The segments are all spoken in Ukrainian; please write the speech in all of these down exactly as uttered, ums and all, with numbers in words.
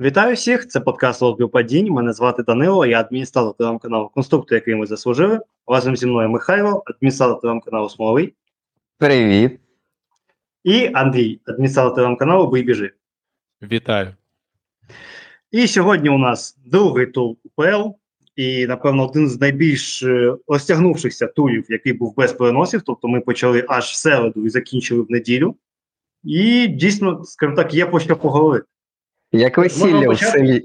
Вітаю всіх, це подкаст «Ловлю падінь». Мене звати Данило, я адміністратор телеграм-каналу «Конструктор», який ми заслужили. Разом зі мною Михайло, адміністратор телеграм-каналу «Смоловий». Привіт. І Андрій, адміністратор телеграм-каналу «Бий-біжи». Вітаю. І сьогодні у нас другий тур У П Л. І, напевно, один з найбільш розтягнувшихся турів, який був без переносів. Тобто ми почали аж в середу і закінчили в неділю. І дійсно, скажімо так, є про що поговорити. Як весілля в селі.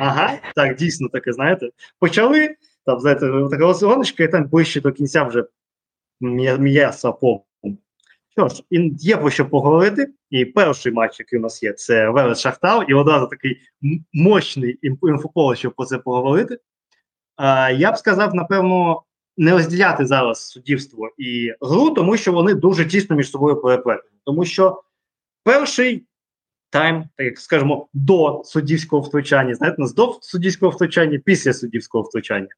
Ага, так, дійсно таке, знаєте. Почали, там, знаєте, така розгоночка, і там ближче до кінця вже м'яса повну. Що ж, є про що поговорити. І перший матч, який у нас є, це Верес Шахтар. І одразу такий мощний інфоповод, щоб про це поговорити. А, я б сказав, напевно, не розділяти зараз суддівство і гру, тому що вони дуже тісно між собою переплетені. Тому що перший тайм, так як скажемо, до суддівського втручання, знаєте, нас до суддівського втручання, після суддівського втручання.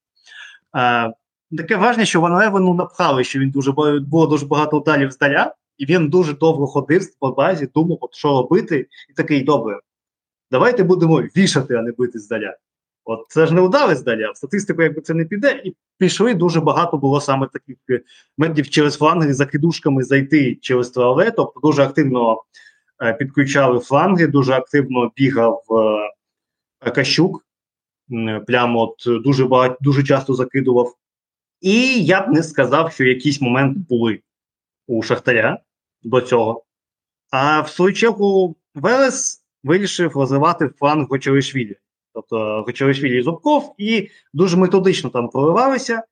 А, таке враження, що Ван Левену напхали, що він дуже було дуже багато ударів здаля, і він дуже довго ходив по базі, думав, от, що робити, і такий, добре, давайте будемо вішати, а не бити здаля. От це ж не удари здаля, в статистику якби це не піде, і пішли дуже багато було саме таких методів через фланги, закидушками зайти через траве, тобто дуже активно е, підключали фланги, дуже активно бігав е, Кащук, е, прямо от дуже, багато, дуже часто закидував. І я б не сказав, що якісь моменти були у Шахтаря до цього. А в свою чергу Верес вирішив розвивати фланг Гочаришвілі. Тобто Гочаришвілі і Зубков, і дуже методично там проривалися.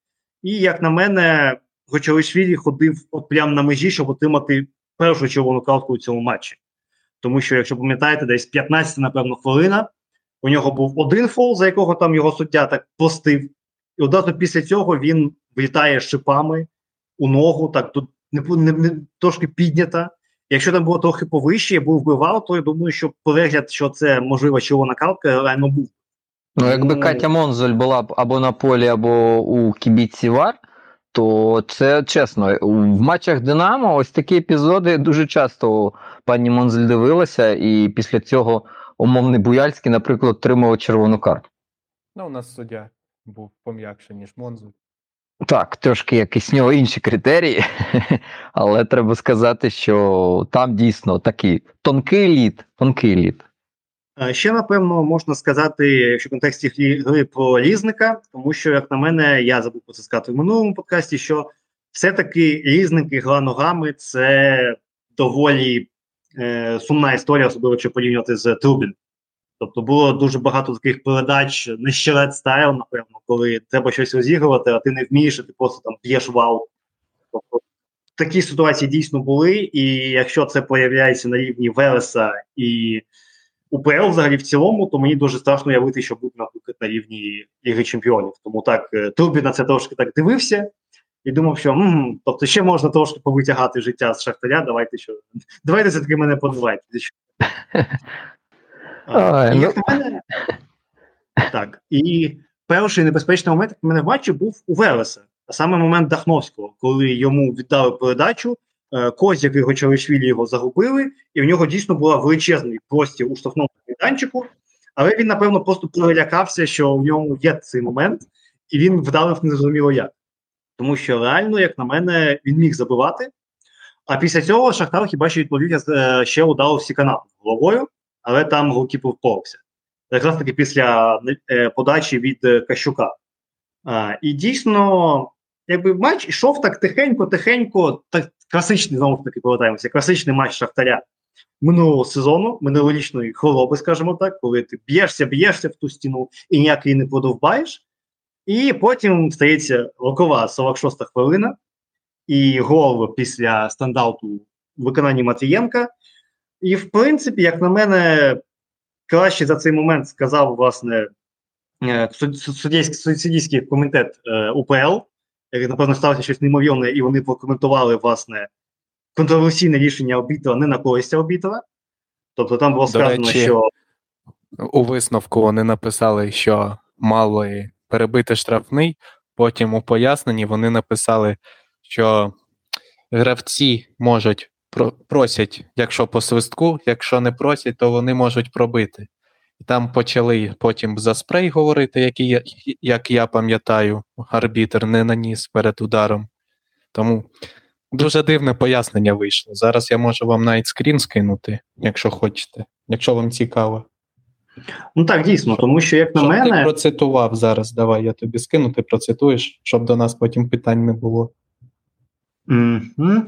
І, як на мене, Гочаришвілі ходив от прямо на межі, щоб отримати першу червону картку у цьому матчі. Тому що, якщо пам'ятаєте, десь п'ятнадцята, напевно, хвилина, у нього був один фол, за якого там його суддя так простив. І одразу після цього він влітає шипами у ногу, так тут не, не, не, трошки піднята. Якщо там було трохи повище, я був вбивав, то я думаю, що перегляд, що це можлива червона картка, реально був. Ну, якби ну, Катя Монзоль була б або на полі, або у кібіці ВАР, то це чесно, в матчах Динамо ось такі епізоди дуже часто пані Монзоль дивилася, і після цього умовний Буяльський, наприклад, отримав червону картку. Ну, у нас суддя був пом'якше, ніж Монзоль. Так, трошки якісь в нього інші критерії, але треба сказати, що там дійсно такий тонкий лід, тонкий лід. Ще, напевно, можна сказати, якщо в контексті гри про Різника, тому що, як на мене, я забув про це сказати в минулому подкасті, що все-таки Різник і гра ногами – це доволі е, сумна історія, особливо, якщо порівнювати з Трубін. Тобто було дуже багато таких передач, не щирет стайл, напевно, коли треба щось розігрувати, а ти не вмієш, і ти просто там б'єш вал. Тобто, такі ситуації дійсно були, і якщо це проявляється на рівні Вереса і У П Л взагалі в цілому, то мені дуже страшно уявити, що буде, наприклад, на рівні Ліги Чемпіонів. Тому так, Трубін на це трошки так дивився і думав, що м-м, тобто ще можна трошки повитягати життя з Шахтаря, давайте що, давайте все-таки мене подавайте. А, і, як на мене, так, і перший небезпечний момент, як в мене в матчі, був у Вереса, а саме момент Дахновського, коли йому віддали передачу, Козяк і Гочаришвілі його загубили, і в нього дійсно була величезний простір у штрафному майданчику, але він, напевно, просто перелякався, що в ньому є цей момент, і він вдарив незрозуміло як. Тому що реально, як на мене, він міг забивати, а після цього Шахтар хіба що відповів ще ударив всі канали головою, але там голкіпер впорався. Якраз таки після е, подачі від е, Кащука. А, і дійсно, якби матч йшов так тихенько-тихенько, так класичний, знову ж таки повертаємося, класичний матч Шахтаря минулого сезону, минулорічної хвороби, скажімо так, коли ти б'єшся, б'єшся в ту стіну і ніяк її не продовбаєш. І потім стається рокова сорок шоста хвилина, і гол після стандарту в виконанні Матвієнка. І, в принципі, як на мене, краще за цей момент сказав, власне, суддівський комітет е, У П Л, який, напевно, сталося щось неймовірне, і вони прокоментували, власне, контроверсійне рішення арбітра не на користь арбітра. Тобто там було сказано, речі, що... у висновку вони написали, що мали перебити штрафний, потім у поясненні вони написали, що гравці можуть просять, якщо по свистку, якщо не просять, то вони можуть пробити. І там почали потім за спрей говорити, який, я, як я пам'ятаю, арбітр не наніс перед ударом. Тому дуже дивне пояснення вийшло. Зараз я можу вам навіть скрін скинути, якщо хочете, якщо вам цікаво. Ну так, дійсно, тому що, як на щоб мене... Ти процитував зараз, давай, я тобі скину, ти процитуєш, щоб до нас потім питань не було. Mm-hmm.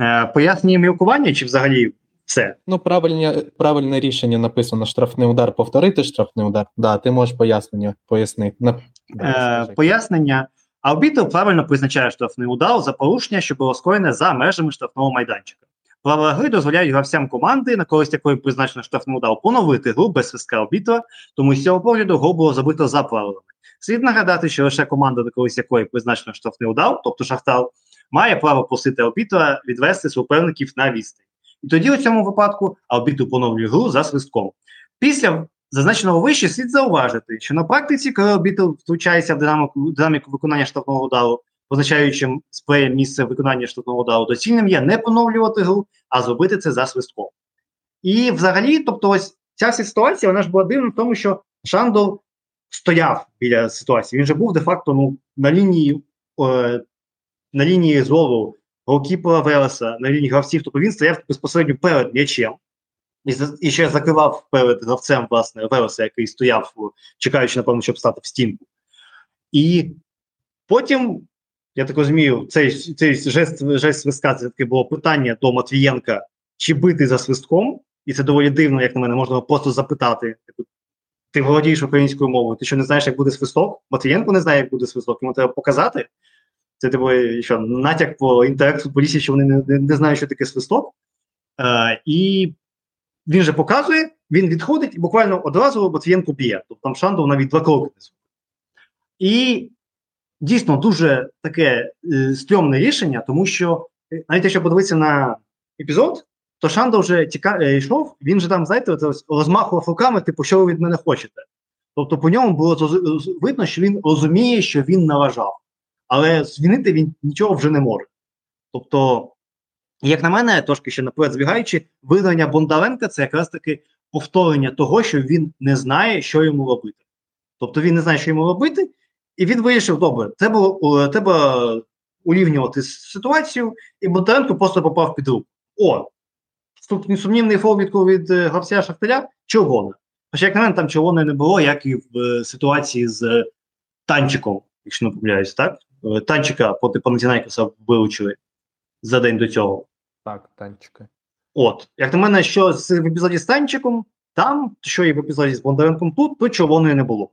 Е, пояснює мілкування, чи взагалі все? Ну, правильне, правильне рішення написано, штрафний удар, повторити штрафний удар. Да, ти можеш пояснення пояснити. Нап... Е, пояснення. Арбітр правильно призначає штрафний удар за порушення, що було скоєне за межами штрафного майданчика. Правила гри дозволяють гравцям команди, на користь якої призначено штрафний удар, поновити гру без свистка арбітра, тому з цього погляду гру було забито за правилами. Слід нагадати, що лише команда, на користь якої призначено штрафний удар, тобто Шахтар, має право просити арбітра відвести суперників на відстань. І тоді у цьому випадку арбітр поновлює гру за свистком. Після зазначеного вище слід зауважити, що на практиці, коли арбітр втручається в динаміку, динаміку виконання штрафного удару, позначаючим спреєм місце виконання штрафного удару, доцільним є не поновлювати гру, а зробити це за свистком. І взагалі, тобто ось ця ситуація, вона ж була дивна в тому, що Шандор стояв біля ситуації. Він же був де-факто ну, на лінії е, на лінії зору голкіпера Вереса, на лінії гравців, тобто він стояв безпосередньо перед м'ячем і, і ще закривав перед гравцем, власне, Вереса, який стояв, чекаючи, напевно, щоб стати в стінку. І потім я так розумію, цей, цей жест, жест свистка, це таке було питання до Матвієнка, чи бити за свистком, і це доволі дивно, як на мене, можна просто запитати. Ти володієш українською мовою, ти що не знаєш, як буде свисток? Матвієнко не знає, як буде свисток, йому треба показати. Це тобі, що, натяк по інтелекту футболістів, що вони не, не, не знають, що таке свисток. Е, і він же показує, він відходить, і буквально одразу Матвієнко б'є. Тобто там Шандов навіть два кроки не зробив. І дійсно, дуже таке е, стрьомне рішення, тому що, навіть якщо подивитися на епізод, то Шандо вже тіка, е, йшов, він же там, знаєте, ось, розмахував руками, типу, що ви від мене хочете. Тобто по ньому було роз, роз, видно, що він розуміє, що він налажав. Але змінити він нічого вже не може. Тобто, як на мене, трошки ще наперед збігаючи, виграння Бондаренка – це якраз таки повторення того, що він не знає, що йому робити. Тобто він не знає, що йому робити, і він вирішив, добре, треба, треба урівнювати ситуацію, і Бондаренко просто попав під руку. О, сумнівний фол від, від гравця Шахтаря – червона. Хоча, як на мене, там червоної не було, як і в ситуації з Танчиком, якщо не помиляюсь, так? Танчика проти Панатінайкаса вилучили за день до цього. Так, Танчика. От, як на мене, що в епізоді з Танчиком, там, що і в епізоді з Бондаренком тут, то червоної не було.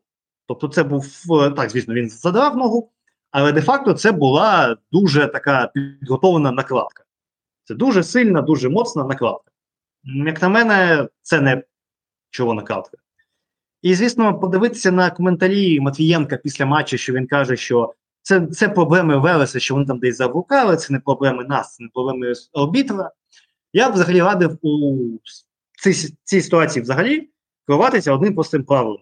Тобто це був, так, звісно, він задрав ногу, але де-факто це була дуже така підготовлена накладка. Це дуже сильна, дуже моцна накладка. Як на мене, це не чого накладка. І, звісно, подивитися на коментарі Матвієнка після матчу, що він каже, що це, це проблеми Вереса, що вони там десь заблукали, це не проблеми нас, це не проблеми арбітра. Я б взагалі радив у цій, цій ситуації взагалі керуватися одним простим правилом.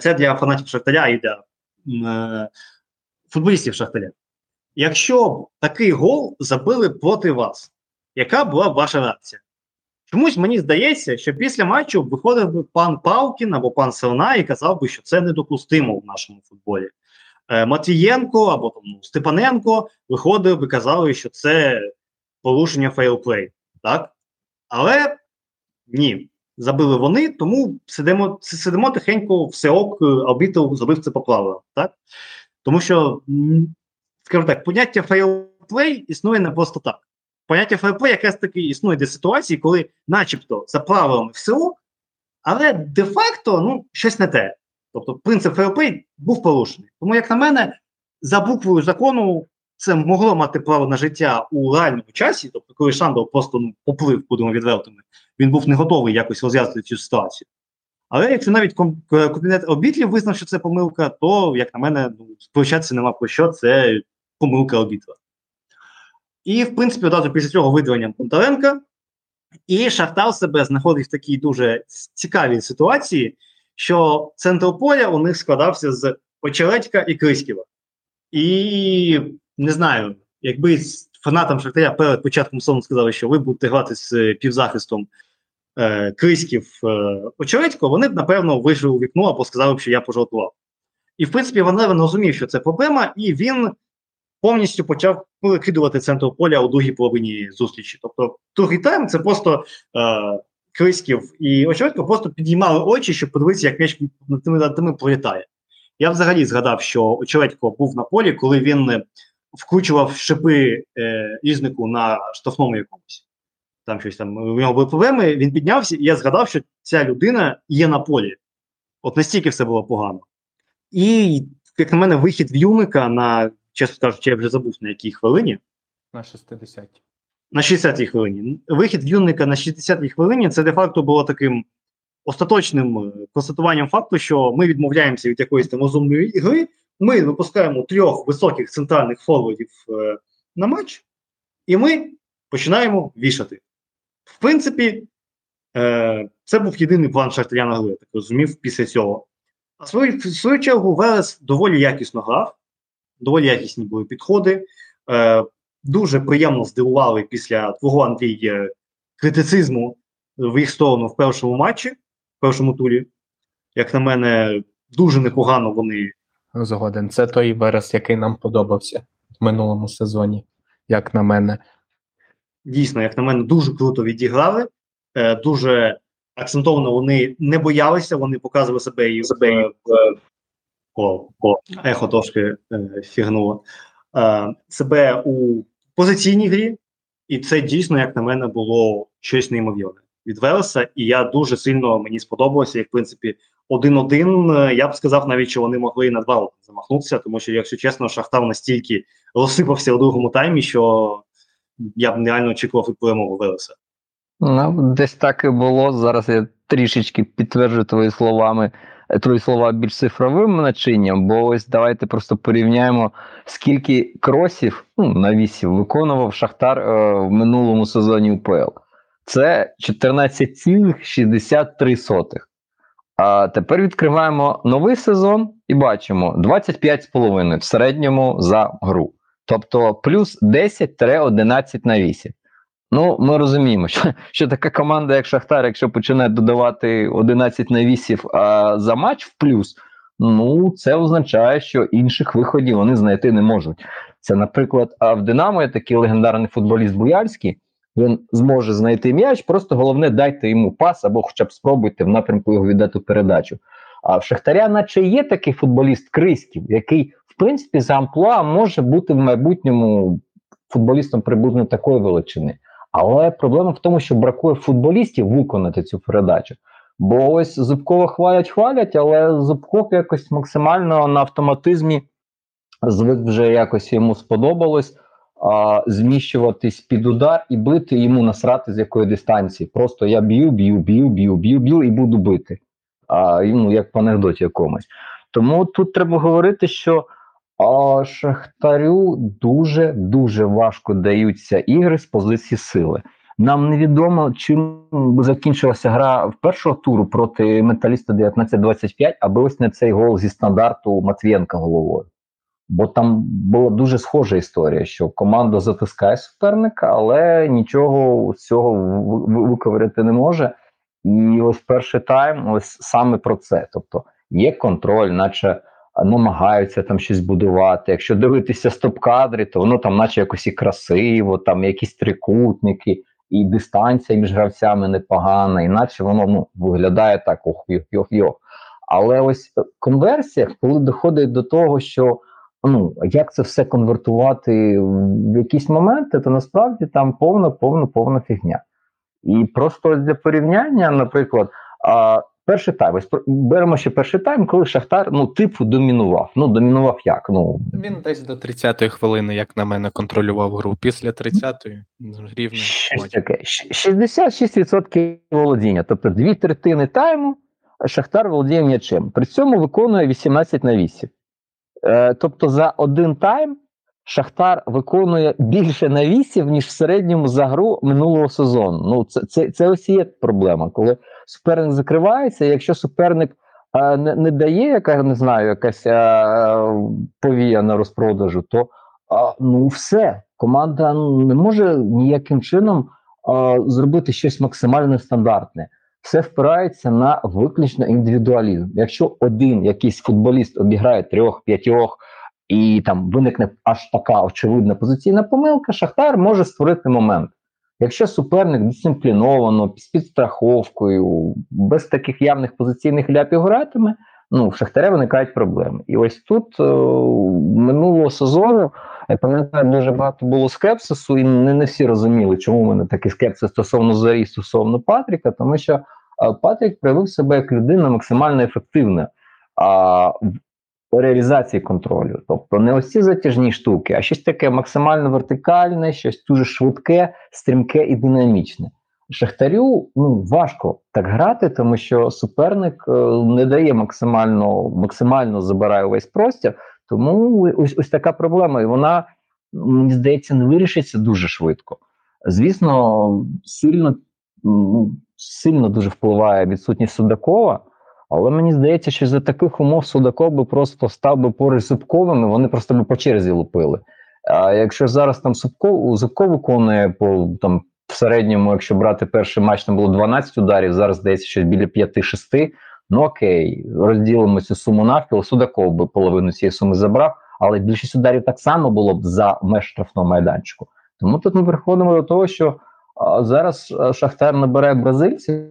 Це для фанатів Шахтаря і для е, футболістів Шахтаря. Якщо б такий гол забили проти вас, яка була б ваша реакція? Чомусь мені здається, що після матчу виходив би пан Палкін або пан Серна і казав би, що це недопустимо в нашому футболі. Е, Матвієнко або там, ну, Степаненко виходив би, казали, що це порушення фейлплей. Так? Але ні. Забили вони, тому сидимо, сидимо тихенько, все ок, арбітр забив це по правилам, так? Тому що, скажу так, поняття фейрплей існує не просто так. Поняття фейрплей якраз таки існує для ситуації, коли начебто за правилами все ок, але де-факто, ну, щось не те. Тобто принцип фейрплей був порушений. Тому, як на мене, за буквою закону це могло мати право на життя у реальному часі, тобто коли Шандов просто ну, поплив, будемо відвертими, він був не готовий якось розв'язати цю ситуацію. Але якщо навіть комітет арбітрів визнав, що це помилка, то, як на мене, ну, сперечатися нема про що, це помилка арбітра. І, в принципі, одразу після цього видавання Бондаренка, і Шахтар себе знаходить в такій дуже цікавій ситуації, що центр поля у них складався з Очередька і Криськіва. І... Не знаю, якби фанатам Шахтаря перед початком сезону сказали, що ви будете грати з півзахистом е, Криськів, е, Очередько, вони б, напевно, вийшли у вікно або сказали б, що я пожартував. І, в принципі, Ван Левен розумів, що це проблема, і він повністю почав перекидувати центр поля у другій половині зустрічі. Тобто, другий тайм – це просто е, Криськів і Очередько просто підіймали очі, щоб подивитися, як м'яч над ними пролітає. Я взагалі згадав, що Очередько був на полі, коли він вкручував шипи е, різнику на штрафному якомусь. Там щось там, у нього були проблеми, він піднявся, і я згадав, що ця людина є на полі. От настільки все було погано. І, як на мене, вихід В'юника на, чесно кажучи, я вже забув, на якій хвилині. На шістдесятій. На шістдесятій хвилині. Вихід В'юника на шістдесятій хвилині, це де-факто було таким остаточним констатуванням факту, що ми відмовляємося від якоїсь там розумної ігри, ми випускаємо трьох високих центральних форвардів е, на матч, і ми починаємо вішати. В принципі, е, це був єдиний план Шахтаря на гри, я так розумів, після цього. А в свою, в свою чергу Верес доволі якісно грав, доволі якісні були підходи, е, дуже приємно здивували після твого, Андрій, е, критицизму в їх сторону в першому матчі, в першому турі. Як на мене, дуже непогано вони... Згоден. Це той Верес, який нам подобався в минулому сезоні, як на мене. Дійсно, як на мене, дуже круто відіграли, е, дуже акцентовано вони не боялися, вони показували себе і... Себе, е, о, о, ехо трошки е, фігнуло. Е, себе у позиційній грі, і це дійсно, як на мене, було щось неймовірне від Вереса, і я дуже сильно, мені сподобалося, як, в принципі, один-один, я б сказав навіть, що вони могли на два роки замахнутися, тому що, якщо чесно, Шахтар настільки розсипався у другому таймі, що я б реально очікував від перемогу Вереса. Ну, десь так і було, зараз я трішечки підтверджую твої словами, твої слова більш цифровим начинням, бо ось давайте просто порівняємо, скільки кросів, ну, навісів виконував Шахтар е, в минулому сезоні УПЛ. Це чотирнадцять цілих шістдесят три сотих. А тепер відкриваємо новий сезон і бачимо двадцять п'ять цілих п'ять в середньому за гру. Тобто плюс десять-одинадцять навісів. Ну, ми розуміємо, що, що така команда, як Шахтар, якщо починає додавати одинадцять навісів а, за матч в плюс, ну, це означає, що інших виходів вони знайти не можуть. Це, наприклад, а в Динамо є такий легендарний футболіст Буяльський, він зможе знайти м'яч, просто головне дайте йому пас або хоча б спробуйте в напрямку його віддати передачу. А в Шахтаря наче є такий футболіст Криськів, який, в принципі, за амплуа може бути в майбутньому футболістом приблизно такої величини. Але проблема в тому, що бракує футболістів виконати цю передачу. Бо ось Зубкова хвалять-хвалять, але Зубков якось максимально на автоматизмі, звик вже якось йому сподобалось, а, зміщуватись під удар і бити, йому насрати з якої дистанції. Просто я б'ю, б'ю, б'ю, б'ю, б'ю, б'ю і буду бити. А, ну, як по анекдоті якомусь. Тому тут треба говорити, що а, Шахтарю дуже-дуже важко даються ігри з позиції сили. Нам невідомо, чим закінчилася гра в першого туру проти Металіста дев'ятнадцять двадцять п'ять, аби ось на цей гол зі стандарту Матвієнка головою. Бо там була дуже схожа історія, що команда затискає суперника, але нічого з цього виковирити не може. І ось перший тайм ось саме про це. Тобто є контроль, наче намагаються там щось будувати. Якщо дивитися стоп-кадри, то воно там наче якось і красиво, там якісь трикутники, і дистанція між гравцями непогана, іначе воно ну, виглядає так ох-йох-йох-йох. Але ось конверсія, коли доходить до того, що ну, як це все конвертувати в якісь моменти, то насправді там повна-повна-повна фігня. І просто для порівняння, наприклад, а, перший тайм, ось беремо ще перший тайм, коли Шахтар, ну, типу, домінував. Ну, домінував як? Ну, він десь до тридцятої хвилини, як на мене, контролював гру. Після тридцятої рівно. шістдесят шість відсотків володіння, тобто дві третини тайму Шахтар володіє м'ячем. При цьому виконує вісімнадцять навісів. Тобто за один тайм Шахтар виконує більше навісів, ніж в середньому за гру минулого сезону. Ну, це, це, це ось є проблема, коли суперник закривається, якщо суперник а, не, не дає, яка, не знаю, якась а, повія на розпродажу, то а, ну все, команда не може ніяким чином зробити щось максимально нестандартне. Все впирається на виключно індивідуалізм. Якщо один якийсь футболіст обіграє трьох-п'ятьох і там виникне аж така очевидна позиційна помилка, Шахтар може створити момент. Якщо суперник дисципліновано, з підстраховкою, без таких явних позиційних ляпів гратиме, ну, в Шахтарі виникають проблеми. І ось тут о, минулого сезону, я пам'ятаю, дуже багато було скепсису, і не, не всі розуміли, чому в мене такий скепсис стосовно Зорі, стосовно Патріка, тому що Патрік проявив себе як людина максимально ефективна а, в реалізації контролю. Тобто не ось ці затяжні штуки, а щось таке максимально вертикальне, щось дуже швидке, стрімке і динамічне. Шахтарю ну, важко так грати, тому що суперник е, не дає максимально, максимально забирає весь простір, тому ось, ось така проблема, і вона, мені здається, не вирішиться дуже швидко. Звісно, сильно, сильно дуже впливає відсутність Судакова, але мені здається, що за таких умов Судаков би просто став би поруч з Зубковим, вони просто би по черзі лупили. А якщо зараз там Зубков, Зубков виконує по там, в середньому, якщо брати перший матч, там було дванадцять ударів, зараз, здається, щось біля п'ять-шість. Ну окей, розділимо цю суму навпіл, Судаков би половину цієї суми забрав, але більшість ударів так само було б за меж штрафного майданчику. Тому тут ми приходимо до того, що а, зараз Шахтар набирає бразильців,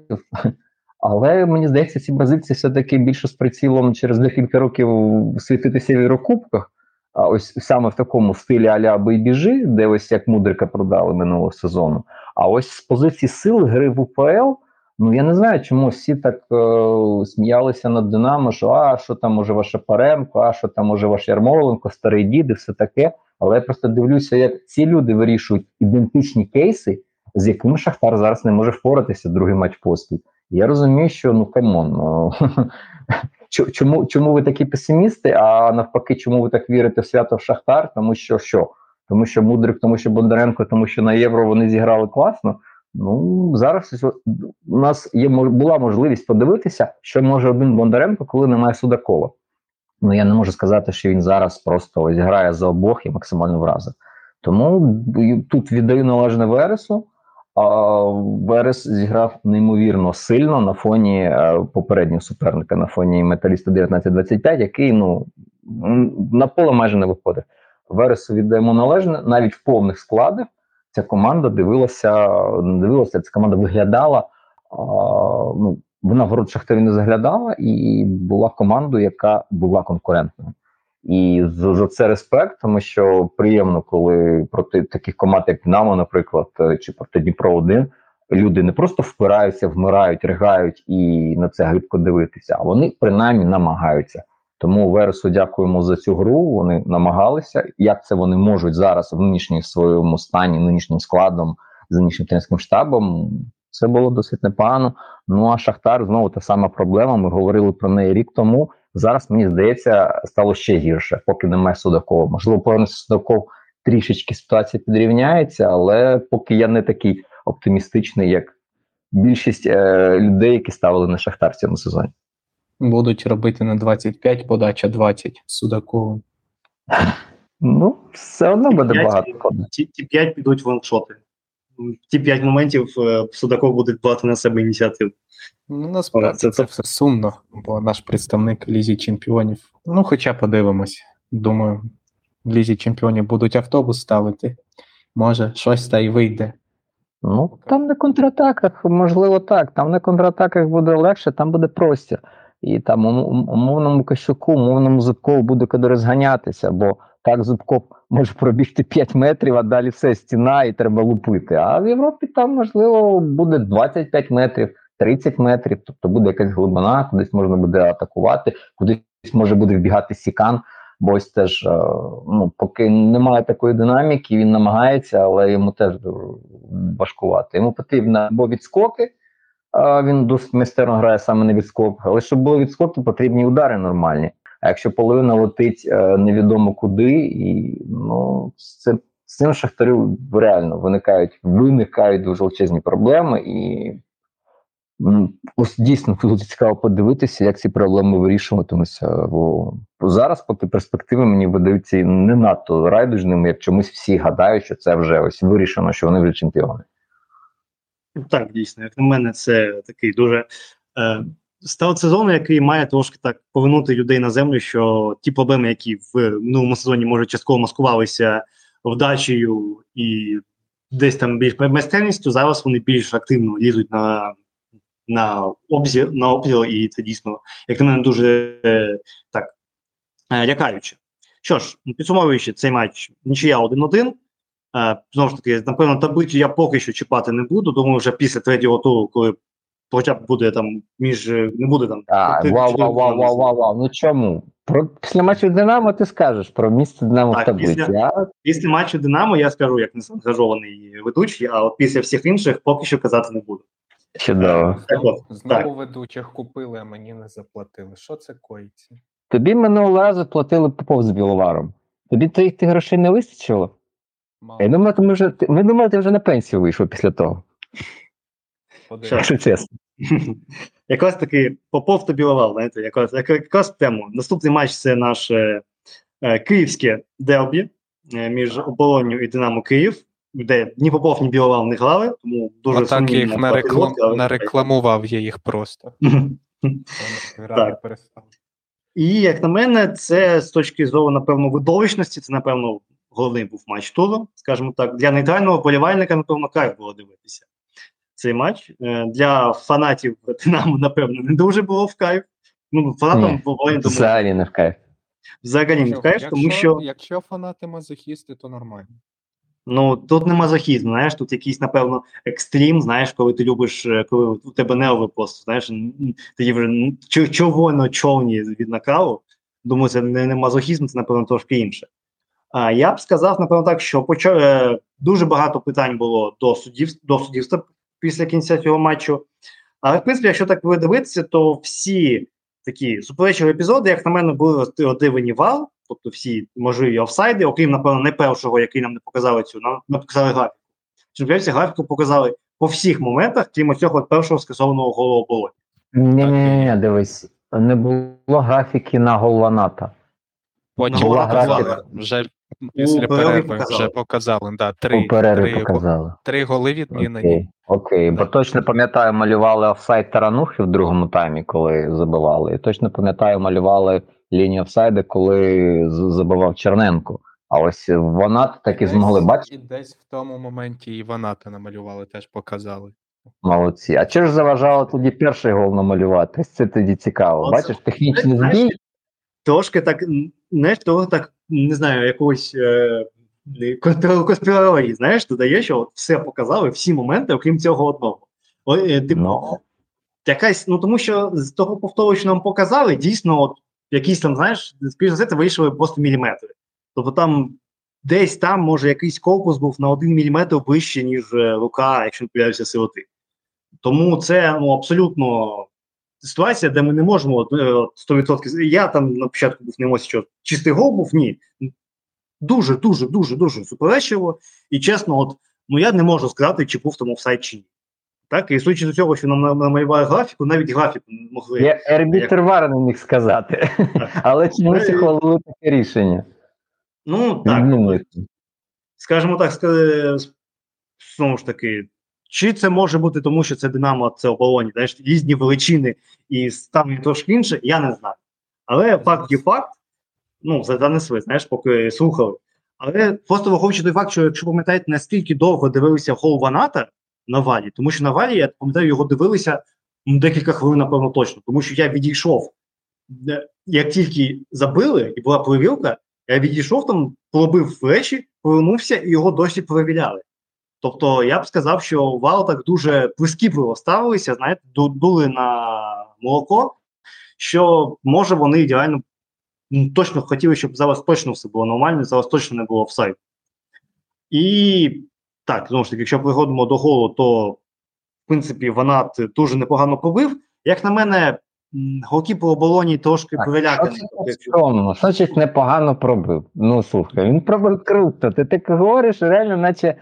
але, мені здається, ці бразильці все-таки більше з прицілом через декілька років світитися в Єврокубках, а ось саме в такому стилі а-ля «Бий біжи», де ось як Мудрика продали минулого сезону. А ось з позиції сил гри в УПЛ, ну я не знаю, чому всі так е- сміялися над Динамо, що а, що там уже ваша Паремко, а, що там уже ваш Ярмоленко, старий дід і все таке. Але я просто дивлюся, як ці люди вирішують ідентичні кейси, з якими Шахтар зараз не може впоратися другий матч поспіль. Я розумію, що ну камон, ну... Чому, чому ви такі песимісти, а навпаки, чому ви так вірите в свято в Шахтар? Тому що що? Тому що Мудрик, тому що Бондаренко, тому що на Євро вони зіграли класно. Ну, зараз у нас є, була можливість подивитися, що може один Бондаренко, коли немає Судакова. Ну, я не можу сказати, що він зараз просто ось грає за обох і максимально вразив. Тому тут віддаю належне Вересу. Верес зіграв неймовірно сильно на фоні попереднього суперника, на фоні Металіста дев'ятнадцять двадцять п'ять, який ну, на поле майже не виходив. Вересу віддаємо належне, навіть в повних складах ця команда дивилася, дивилася ця команда виглядала, а, ну, вона в город Шахтарі не заглядала і була командою, яка була конкурентною. І за це респект, тому що приємно, коли проти таких команд, як Динамо, наприклад, чи проти Дніпро один, люди не просто впираються, вмирають, ригають і на це гидко дивитися, а вони принаймні намагаються. Тому Вересу дякуємо за цю гру, вони намагалися. Як це вони можуть зараз в нинішньому своєму стані, нинішнім складом, з нинішнім тренерським штабом, це було досить непогано. Ну а Шахтар, знову та сама проблема, ми говорили про неї рік тому. Зараз, мені здається, стало ще гірше, поки немає Судакова. Можливо, повністю Судаков трішечки ситуація підрівняється, але поки я не такий оптимістичний, як більшість е- людей, які ставили на Шахтар в цьому сезоні. Будуть робити на двадцять п'ять, подача двадцять з Судаковим. Ну, все одно буде п'ять, багато. Ті, ті п'ять підуть ваншоти. Ті п'ять моментів Судаков буде брати на себе ініціативу. Ну, насправді це, це все сумно, бо наш представник Лізі Чемпіонів, ну хоча подивимось, думаю, в Лізі Чемпіонів будуть автобус ставити, може щось та й вийде. Ну, там на контратаках, можливо так, там на контратаках буде легше, там буде простір. І там умовному Кащуку, умовному Зубкову буде куди розганятися, бо так Зубков може пробігти п'ять метрів, а далі все, стіна і треба лупити. А в Європі там, можливо, буде двадцять п'ять метрів, тридцять метрів, тобто буде якась глибина, кудись можна буде атакувати, кудись може буде вбігати Сікан, бо ось теж, ну, поки немає такої динаміки, він намагається, але йому теж важкувати. Йому потрібно або відскоки, він досить майстерно грає саме на відскоках, але щоб були відскоки, потрібні удари нормальні. А якщо половина летить невідомо куди, і, ну, це... з цим Шахтарю реально виникають, виникають дуже величезні проблеми, і ось дійсно тут цікаво подивитися, як ці проблеми вирішуватимуться. Бо зараз, поки перспективи мені видаються не надто райдужними, як чомусь всі гадають, що це вже ось вирішено, що вони вже чемпіони. Так, дійсно, як на мене, це такий дуже е, старт сезону, який має трошки так повернути людей на землю, що ті проблеми, які в минулому сезоні, може, частково маскувалися вдачею і десь там більш майстерністю, зараз вони більш активно лізуть на, на, обзір, на обзір, і це дійсно, як на мене, дуже е, так е, лякаюче. Що ж, підсумовуючи цей матч, нічия один-один. Uh, знову ж таки, напевно, таблицю я поки що чіпати не буду, думаю, вже після третього туру, коли хоча б буде там, між, не буде там... А, вау, вау, вау, вау, вау, ну чому? Про, після матчу Динамо ти скажеш про місце Динамо так, в таблиці, після, а? Після матчу Динамо я скажу, як незаангажований ведучий, а от після всіх інших поки що казати не буду. Чудово. Так, от, знову так. Ведучих купили, а мені не заплатили. Що це коїться? Тобі минулого разу платили Попов з Біловаром. Тобі твоїх ти грошей не вистачило? Мало. Я думаю, ми, вже, ми думали, ти вже на пенсію вийшов після того. Якщо чесно. Якраз таки Попов та Біловар, знаєте, якраз, якраз тему. Наступний матч – це наше е, київське дербі е, між Оболонню і Динамо Київ, де ні Попов, ні Біловар не грали, тому дуже а сумнівно. Так їх нареклам... нарекламував я їх просто. Так. І, як на мене, це з точки зору, напевно, видовищності, це, напевно, головний був матч туру, скажімо так. Для нейтрального вболівальника, напевно, кайф було дивитися цей матч. Для фанатів Динамо, напевно, не дуже було в кайф. Ну, фанатам Оболонь... Взагалі не в кайф. Взагалі не в кайф, тому що... Якщо фанати мазохісти, то нормально. Ну, тут не мазохізм, знаєш, тут якийсь, напевно, екстрім, знаєш, коли ти любиш, коли у тебе нерви просто, знаєш, тоді вже червоно-човні від накалу. Думаю, це не, не мазохізм, це, напевно, трошки інше. А я б сказав, напевно, так, що почав, е, дуже багато питань було до суддів, до суддівства після кінця цього матчу. Але, в принципі, якщо так дивитися, то всі такі суперечливі епізоди, як на мене, були роздивлені вал, тобто всі можливі офсайди, окрім, напевно, не першого, який нам не показали цю, нам не показали графіку. Чемпіонці графіку показали по всіх моментах, крім цього першого скасованого голу Оболоні. Ні-ні-ні, дивись, не було графіки на гол Ланата. Потім була графіка. Вже після перерви вже показали, да, три, три, показали. три голи відмінені. Окей, Окей. Да. Бо точно пам'ятаю, малювали офсайд Таранухи в другому таймі, коли забивали. І точно пам'ятаю, малювали лінію офсайду, коли забивав Черненко. А ось Ваната так і змогли бачити. І десь в тому моменті і Ваната намалювали, теж показали. Молодці. А чого ж заважало тоді перший гол намалювати? Це тоді цікаво. О, бачиш, технічний збій. Трошки так, знаєш, того так, не знаю, якогось е- конспірології, знаєш, додає, що от все показали, всі моменти, окрім цього одного. О, е- типу, no. якась, ну тому що з того повтору, що нам показали, дійсно, от якісь там, знаєш, скоріш за все, це вийшли просто міліметри. Тобто там, десь там, може, якийсь корпус був на один міліметр ближче, ніж рука, якщо не помиляюся, сироти. Тому це, ну, абсолютно... ситуація, де ми не можемо сто відсотків... Я там на початку був не можу, що чистий гол був, ні. Дуже-дуже-дуже-дуже суперечливо. І чесно, от, ну я не можу сказати, чи був там офсайд, чи ні. Так, і судячи до цього, що нам намалювали графіку, навіть графіку не могли... Я арбітр вар не міг сказати. Але чомусь хвалили таке рішення. Ну, так. Скажімо так, знову ж таки, чи це може бути тому, що це Динамо, це Оболонь, знаєш, різні величини і ставлення трошки інше, я не знаю. Але факт є факт, ну, занесли, знаєш, поки слухали. Але просто враховуючи той факт, що, якщо пам'ятаєте, наскільки довго дивилися гол Ваната на валі, тому що на валі, я пам'ятаю, його дивилися ну, декілька хвилин, напевно, точно, тому що я відійшов, як тільки забили, і була перевірка, я відійшов там, пробив речі, повернувся, і його досі перевіряли. Тобто, я б сказав, що вал так дуже прискіпливо ставилися, знаєте, дули на молоко, що, може, вони ідеально точно хотіли, щоб зараз точно все було нормально, зараз точно не було офсайду. І так, знову ж таки, якщо приходимо до голу, то, в принципі, Ванат дуже непогано пробив. Як на мене, голки по Оболоні трошки перелякані. Що значить непогано пробив? Ну, слухай, він пробив круто. Ти так говориш, реально, наче...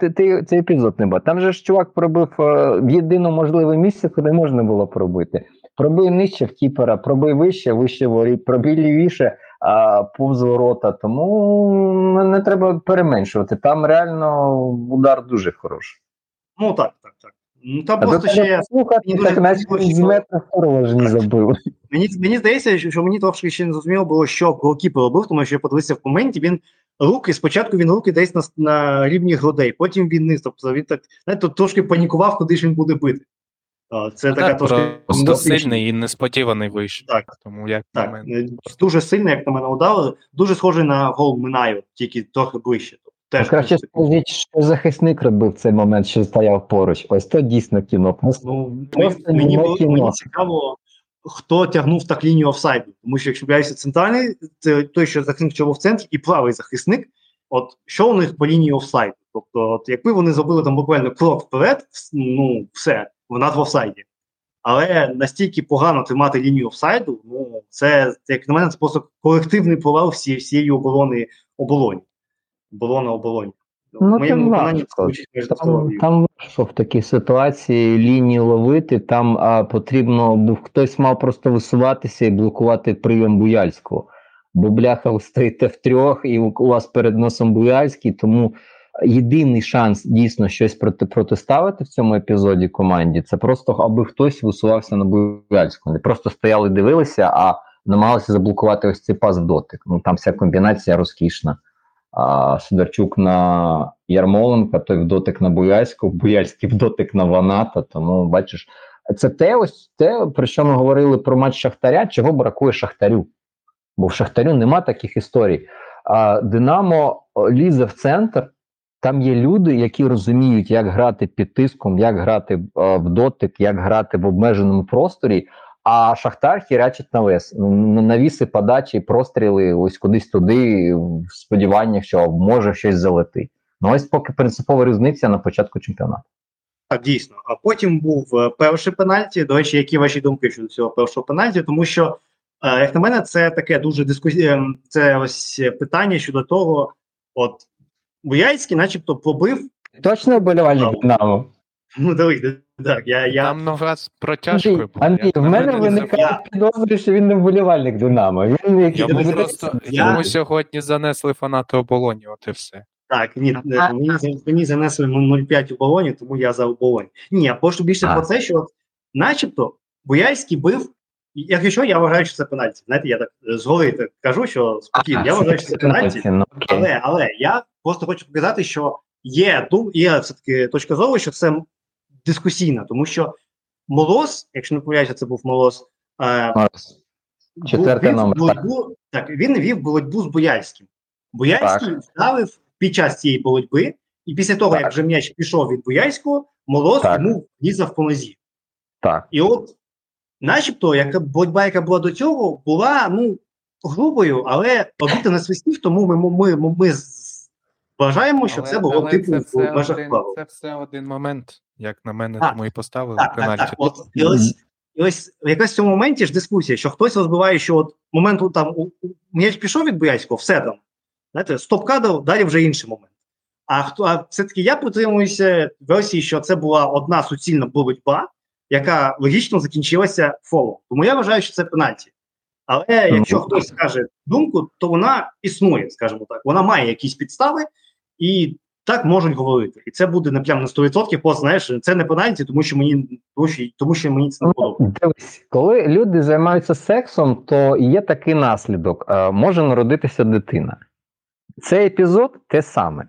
Ти, ти цей епізод не бачив. Там же ж чувак пробив в єдине можливе місце, куди можна було пробити. Пробив нижче в кіпера, пробив вище, вище воріт, пробив лівіше, а повз ворота. Тому не треба переменшувати. Там реально удар дуже хороший. Ну так, так, так. Ну, та просто ще... Слухати, так дуже... наче з метра порожні забив. Мені, мені здається, що мені трошки ще не зрозуміло було, що голкіпер робив, тому що я подивився в моменті, він руки, спочатку він руки десь на, на рівні грудей, потім він низ, тобто він так, знаєте, трошки панікував, куди ж він буде бити. Це ну, така так, трошки... Просто сильний і несподіваний вийшов. Так, тому, як так. Мене... дуже сильний, як на мене удар, дуже схожий на гол Минаю, тільки трохи ближче. Теж краще скажіть, що захисник робив в цей момент, що стояв поруч. Ось то дійсно кіно. Просто, ну, просто мені, було, кіно. Мені цікаво, хто тягнув так лінію офсайду. Тому що, якщо бляюся центральний, це той, що захисник чого в центрі, і правий захисник, от що у них по лінії офсайду? Тобто, от, якби вони зробили там буквально крок вперед, ну, все, вона в офсайді. Але настільки погано тримати лінію офсайду, ну, це, як на мене, це просто колективний провал всі, всієї оборони оболоні. Було на оболоні. Ну, там важко. Там, там важко в такій ситуації лінії ловити, там а, потрібно, бо хтось мав просто висуватися і блокувати прийом Буяльського. Бо бляха, ви стоїте в трьох, і у вас перед носом Буяльський, тому єдиний шанс дійсно щось проти, протиставити в цьому епізоді команді, це просто аби хтось висувався на Буяльського. Не просто стояли, дивилися, а намагалися заблокувати ось цей пас в дотик. Ну, там вся комбінація розкішна. А Сидорчук на Ярмоленка, той в дотик на Буяльську, Буяльський в дотик на Ваната, тому, бачиш, це те, ось те, про що ми говорили про матч Шахтаря, чого бракує Шахтарю. Бо в Шахтарю нема таких історій. А Динамо лізе в центр, там є люди, які розуміють, як грати під тиском, як грати в дотик, як грати в обмеженому просторі, а Шахтар хірячить навес. Навіси, подачі, простріли ось кудись туди в сподіваннях, що може щось залетить. Ну ось поки принципова різниця на початку чемпіонату. Так, дійсно. А потім був перший пенальті. До речі, які ваші думки щодо цього першого пенальті? Тому що, як на мене, це таке дуже дискусійне, це ось питання щодо того, от Буяльський начебто пробив... Точно вболівальник Динамо? Ну, давайте. Так, я, я... Там нога з протяжкою була. Андрій, в мене виникає підозри, що він не вболівальник Динамо. Він який... Йому, я... просто... я... Йому сьогодні занесли фанати Оболоні, от і все. Так, ні, мені, мені занесли нуль п'ять Оболоні, тому я за Оболонь. Ні, просто більше а. про це, що начебто Буяльський бив, якщо я вважаю, що це пенальті. Знаєте, я так згори так кажу, що спокійно, а, я вважаю, що це пенальті, ну, але, але я просто хочу показати, що є, є все-таки точка зору, що це дискусійна, тому що Молос, якщо не помиляюся, це був Молос, четвертий номер. Боротьбу, так, він вів боротьбу з Буяльським. Буяльський вставив під час цієї боротьби, і після того, так. як вже м'яч пішов від Буяльського, Молос так. йому влізав по нозі. Так. І от, начебто, яка боротьба, яка була до цього, була, ну, грубою, але обіта на свистів, тому ми, ми, ми, ми вважаємо, що але, це було типу в межах правил. Це все один момент. Як на мене, а, тому і поставили так, пенальті. Так, так. От, і ось, і ось якась в цьому моменті ж дискусія, що хтось розбиває, що от момент там, м'яч пішов від Буяльського, все там, знаєте, стоп-кадр, далі вже інший момент. А, хто, а все-таки я притримуюся версії, що це була одна суцільна боротьба, яка логічно закінчилася фолом. Тому я вважаю, що це пенальті. Але mm-hmm. якщо хтось скаже думку, то вона існує, скажімо так. Вона має якісь підстави, і так можуть говорити. І це буде не прямо на сто відсотків, просто, знаєш, це не пенальті, тому що мені, тому що мені це не подобається. Дивись, коли люди займаються сексом, то є такий наслідок. Е, може народитися дитина. Цей епізод те саме.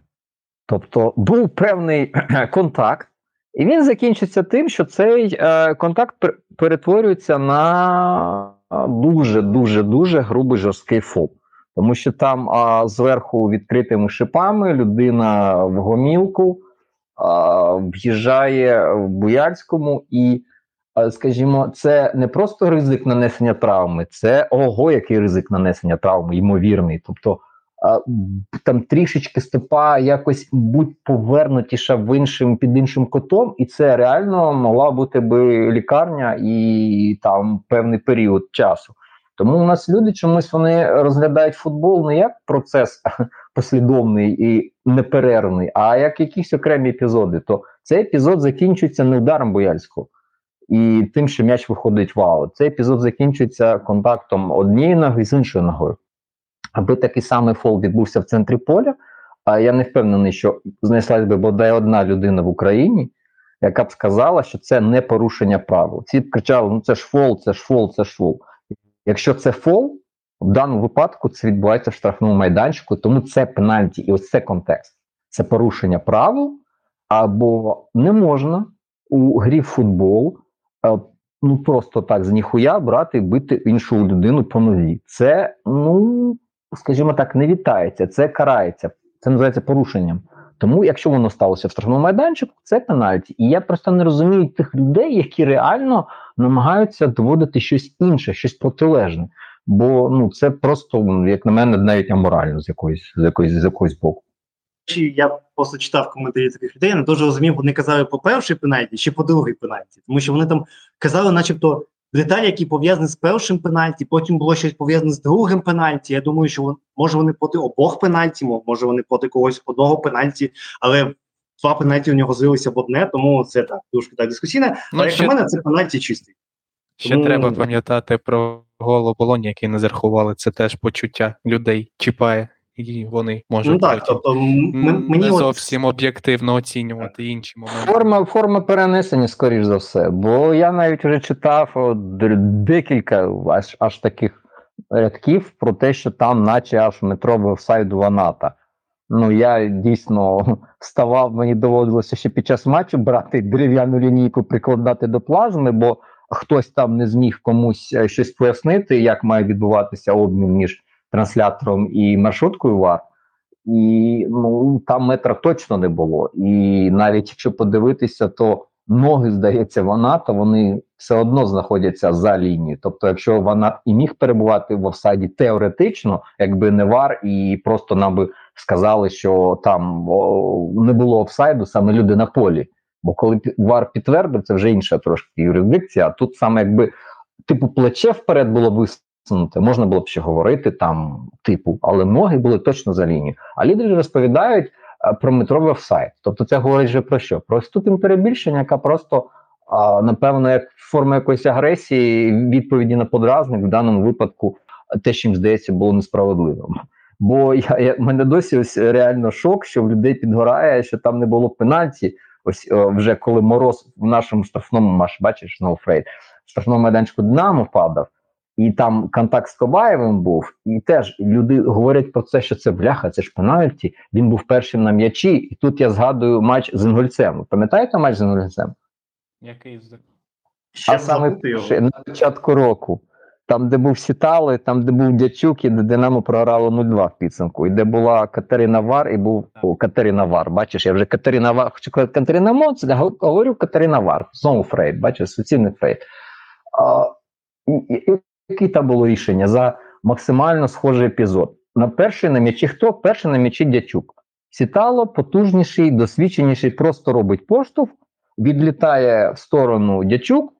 Тобто був певний контакт, і він закінчиться тим, що цей е, контакт пер- перетворюється на дуже-дуже-дуже грубий жорсткий фол. Тому що там а, зверху відкритими шипами людина в гомілку а, в'їжджає в Буяльському і, а, скажімо, це не просто ризик нанесення травми, це ого, який ризик нанесення травми, ймовірний. Тобто а, там трішечки стопа якось будь повернутіша в іншим, під іншим кутом, і це реально могла бути би лікарня і там певний період часу. Тому у нас люди чомусь вони розглядають футбол не як процес послідовний і неперервний, а як якісь окремі епізоди. То цей епізод закінчується не ударом Буяльського і тим, що м'яч виходить в аут. Цей епізод закінчується контактом однієї ноги з іншою ногою. Аби такий самий фол відбувся в центрі поля, а я не впевнений, що знайшлась би бодай одна людина в Україні, яка б сказала, що це не порушення правил. Ці б кричали, ну це ж фол, це ж фол, це ж фол. Якщо це фол, в даному випадку це відбувається в штрафному майданчику, тому це пенальті. І ось це контекст. Це порушення правил, або не можна у грі в футбол ну просто так з ніхуя брати і бити іншу людину по нозі. Це, ну, скажімо так, не вітається, це карається, це називається порушенням. Тому, якщо воно сталося в штрафному майданчику, це пенальті. І я просто не розумію тих людей, які реально намагаються доводити щось інше, щось протилежне. Бо ну це просто, як на мене, навіть аморально з якоїсь, з якоїсь, з якоїсь боку. Я просто читав коментарі таких людей, я не дуже розумів, вони казали по першій пенальті чи по другій пенальті. Тому що вони там казали начебто деталі, які пов'язані з першим пенальті, потім було щось пов'язане з другим пенальті. Я думаю, що може вони проти обох пенальті, може вони проти когось одного пенальті, але два пенальті у нього злилися в одне, тому це так, дуже так дискусійне. Ну, але ще, як на мене, це пенальті чистий. Ще тому... треба пам'ятати про гол Оболоні, який не зарахували, це теж почуття людей чіпає. І вони можуть ну, так, тобто, м- не зовсім от... об'єктивно оцінювати інші моменти. Форма, форма перенесення, скоріш за все. Бо я навіть вже читав от, декілька аж, аж таких рядків про те, що там наче аж метро в офсайду Ваната. Ну, я дійсно вставав, мені доводилося ще під час матчу брати дерев'яну лінійку, прикладати до плазми, бо хтось там не зміг комусь щось пояснити, як має відбуватися обмін між транслятором і маршруткою ВАР, і ну, там метра точно не було. І навіть якщо подивитися, то ноги, здається, вона, то вони все одно знаходяться за лінією. Тобто, якщо вона і міг перебувати в офсайді теоретично, якби не ВАР, і просто нам би сказали, що там о, не було офсайду, саме люди на полі. Бо коли ВАР підтвердив, це вже інша трошки юрисдикція, а тут саме якби, типу, плече вперед було виставлено, можна було б ще говорити там типу, але ноги були точно за лінією. А лідери розповідають про метровий офсайд. Тобто це говорить вже про що? Про ступінь перебільшення, яка просто, а, напевно, як форма якоїсь агресії, відповіді на подразник, в даному випадку те, що їм здається, було несправедливим. Бо я, я, в мене досі ось реально шок, що в людей підгорає, що там не було пенальті. Ось о, вже коли Мороз в нашому штрафному маш, бачиш, no afraid, в штрафному майданчику Динамо падав, і там контакт з Кобаєвим був, і теж люди говорять про це, що це бляха, це ж пенальті, він був першим на м'ячі, і тут я згадую матч з Інгульцем. Пам'ятаєте матч з Інгульцем? Який з... А саме на початку року, там де був Сітали, там де був Дячук, і де Динамо програло нуль два в підсумку, і де була Катерина Вар, і був О, Катерина Вар, бачиш, я вже Катерина Вар, хочу казати Катерина Монц, а говорю Катерина Вар, знову Фрейд, бачиш, суцільний Фрейд. А, і, яке там було рішення за максимально схожий епізод? На перший на м'ячі хто? Перший на м'ячі Дячук. Сітало потужніший, досвідченіший, просто робить поштовх, відлітає в сторону Дячук,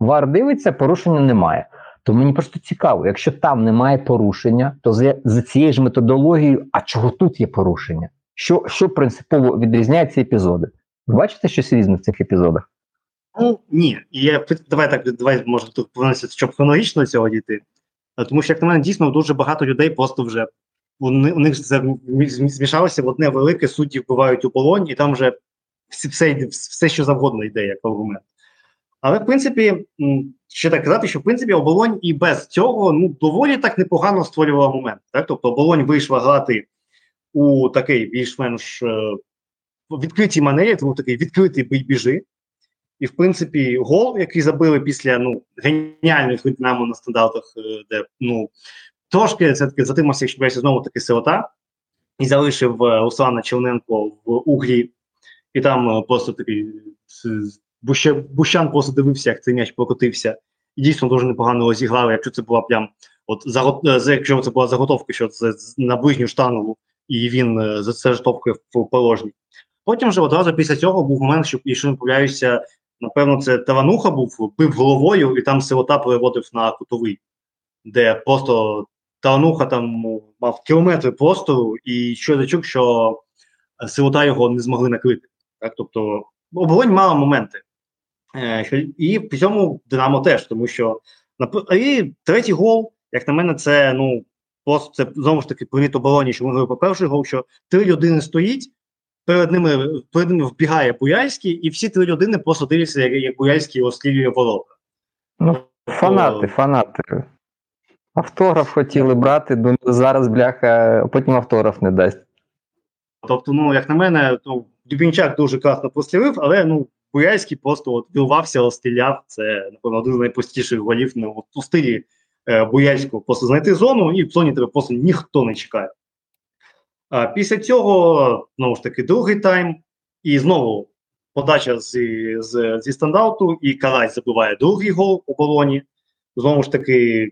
ВАР дивиться, порушення немає. То мені просто цікаво, якщо там немає порушення, то за, за цією ж методологією, а чого тут є порушення? Що, що принципово відрізняє ці епізоди? Ви бачите щось різне в цих епізодах? Ну, ні. І я, давай так, давай, може, тут повернемося, щоб хронологічно цього дійти. Тому що, як на мене, дійсно, дуже багато людей просто вже, у них змішалося в одне велике, судді вбивають Оболонь, і там вже все, все, що завгодно йде, як аргумент. Але, в принципі, ще так казати, що, в принципі, Оболонь і без цього, ну, доволі так непогано створювала момент. Так? Тобто, Оболонь вийшла грати у такий більш-менш відкритій манері, тому такий відкритий бій-біжи. І, в принципі, гол, який забили після ну, геніальної гри Динамо на стандартах, де ну, трошки все-таки затримався, якщо бачу, знову-таки Сирота, і залишив Руслана Черненко в углі, і там просто такий Бущан просто дивився, як цей м'яч прокотився. І дійсно дуже непогано розіграли, якщо це була прям, от, за, якщо це була заготовка, що це на ближню штангу, і він за це штовхує в порожній. Потім вже одразу після цього був момент, що, якщо не помиляюся, напевно, це Тавануха був, бив головою, і там Сирота переводив на кутовий, де просто Тавануха там мав кілометри простору, і що Дячук, що Сирота його не змогли накрити. Так? Тобто Оболонь мала моменти. І при цьому Динамо теж, тому що... І третій гол, як на мене, це, ну, просто це, знову ж таки, привіт Оболоні, що ми говорили про перший гол, що три людини стоїть, перед ними, перед ними вбігає Буяльський, і всі три людини просто дивляться, як, як Буяльський розстрілює ворота. Ну, фанати, фанати. Автограф хотіли брати, думаю, зараз бляха, потім автограф не дасть. Тобто, ну, як на мене, то Дубінчак дуже класно пострілив, але, ну, Буяльський просто от вбивався, розстріляв. Це, напевно, один з найпростіших голів на у стилі е, Буяльського. Просто знайти зону, і в зоні тебе просто ніхто не чекає. А після цього, знову ж таки, другий тайм, і знову подача з, з, зі стандауту, і Карась забиває другий гол у Оболоні. Знову ж таки,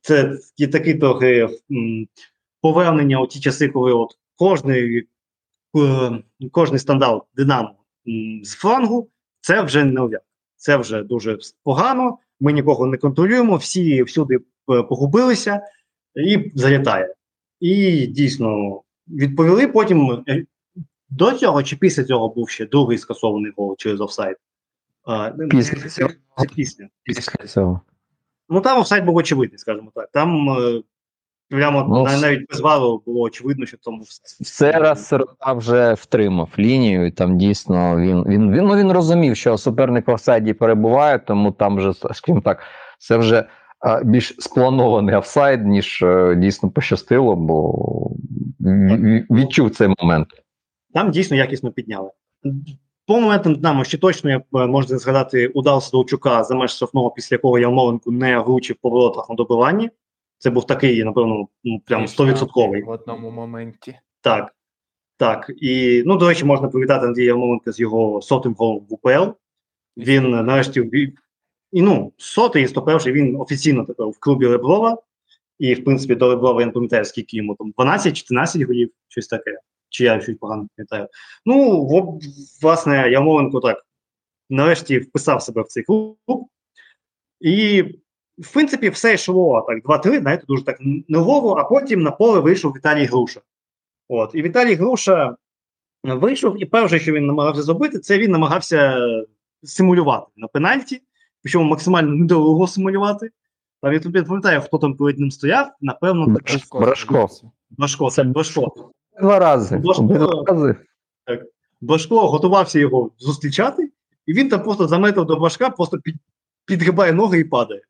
це є таке трохи м, повернення у ті часи, коли от кожний, кожний стандарт Динамо з флангу, це вже не уряд. Це вже дуже погано, ми нікого не контролюємо, всі всюди погубилися і залітає. І дійсно відповіли потім, до цього чи після цього був ще другий скасований гол через офсайд? Після цього. Після, після цього. Ну там офсайд був очевидний, скажімо так. Там прямо ну, навіть без вару було очевидно, що тому все. Це раз Сирота вже втримав лінію, і там дійсно він, він, він, ну, він розумів, що суперник в офсайді перебуває, тому там вже, скажімо так, це вже а, більш спланований офсайд, ніж а, дійсно пощастило, бо відчув цей момент. Там дійсно якісно підняли. По моментам Динамо ще точно, як можна згадати, удар Сидорчука за меж штрафного, після якого Ярмоленко не влучив по воротах на добиванні. Це був такий, напевно, прям сто відсотків. В одному моменті. Так, так. І, ну, до речі, можна привітати Андрія Ярмоленка з його сотим голом в У П Л. Він нарешті, і, ну, сотий і сто перший, він офіційно тепер в клубі Реброва. І, в принципі, до Реброва я не пам'ятаю, скільки йому там, дванадцять-чотирнадцять голів, щось таке. Чи я щось погано пам'ятаю. Ну, власне, Ярмоленко так, нарешті вписав себе в цей клуб. І... В принципі, все йшло так два-три, знаєте, дуже так нелово, а потім на поле вийшов Віталій Груша. От. І Віталій Груша вийшов, і перше, що він намагався зробити, це він намагався симулювати на пенальті, причому максимально недорого симулювати. Там я тобі пам'ятаю, хто там перед ним стояв, напевно... Брашко. Брашко. Брашко. Це Брашко. Два рази. Брашко, Два рази. Так. Брашко готувався його зустрічати, і він там просто заметив до Брашка, просто під, підгибає ноги і падає.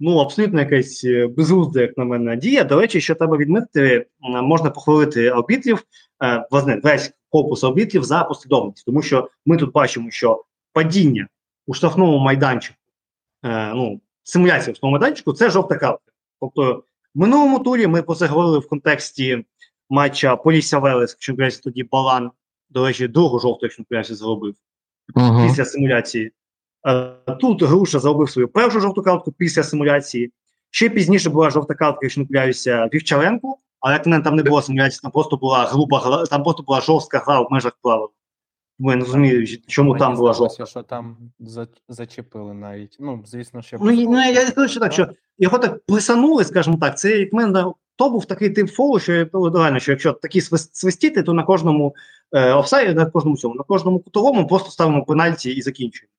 Ну, абсолютно якась безглузда, як на мене, дія. До речі, що треба відмітити, можна похвалити арбітрів, власне, весь корпус арбітрів за послідовність. Тому що ми тут бачимо, що падіння у штрафному майданчику, ну, симуляція в штрафному майданчику – це жовта картка. Тобто, в минулому турі ми про це говорили в контексті матча Полісся-Велес, якщо не помиляюся, тоді Балан, до речі, другу жовту, якщо не помиляюся, зробив uh-huh. після симуляції. Тут Груша заробив свою першу жовту картку після симуляції. Ще пізніше була жовта картка, якщо не помиляюся, Вівчаренку, але там не була симуляція, там просто була груба гра, там просто була жорстка гра в межах правил. Тому я не розумію, чому Мені там була жорстка. Що там за, зачепили навіть. Ну, звісно, ще... Ну, ну я, я скажу, що так, що його так присанули, скажімо так, це, як мене, то був такий тип фолу, що, реально, що якщо такі свистіти, то на кожному е, офсайді, на кожному цьому, на кожному кутовому просто ставимо пенальті і закінчуємо.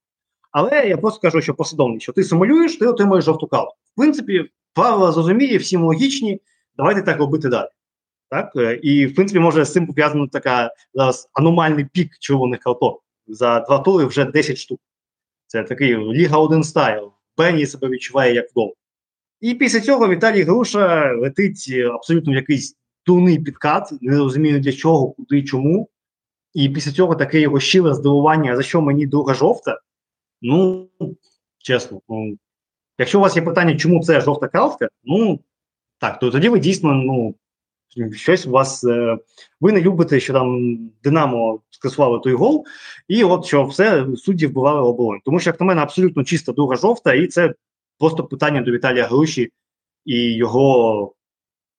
Але я просто кажу, що послідовність, що ти симулюєш, ти отримуєш жовту картку. В принципі, правила зрозуміє, всім логічні, давайте так робити далі. Так? І, в принципі, може з цим пов'язано така зараз аномальний пік червоних карток. За два тури вже десять штук. Це такий Ліга один стайл. Бенні себе відчуває як вдома. І після цього Віталій Груша летить абсолютно в якийсь дурний підкат, не розумію для чого, куди, чому. І після цього таке його щире здивування, за що мені друга жовта. Ну, чесно, ну, якщо у вас є питання, чому це жовта картка, ну, так, то тоді ви дійсно, ну, щось у вас, е, ви не любите, що там Динамо скасували той гол, і от, що все, судді вбивали Оболонь. Тому що, як на мене, абсолютно чиста друга жовта, і це просто питання до Віталія Груші і його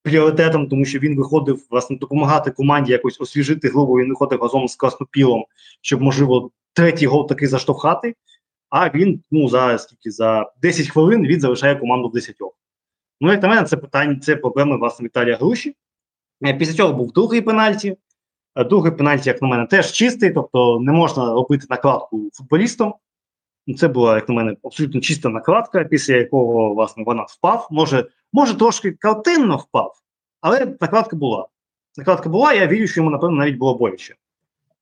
пріоритетом, тому що він виходив, власне, допомагати команді якось освіжити грубо, він виходив разом з Краснопілом, щоб, можливо, третій гол таки заштовхати. А він, ну, за скільки, за десять хвилин він залишає команду в десятьох. Ну, як на мене, це питання, це проблеми, власне, Віталія Груші. Після цього був другий пенальті. Другий пенальті, як на мене, теж чистий, тобто не можна робити накладку футболістом. Це була, як на мене, абсолютно чиста накладка, після якого, власне, Ванат впав. Може, може трошки картинно впав, але накладка була. Накладка була, я вірю, що йому, напевно, навіть було боляче.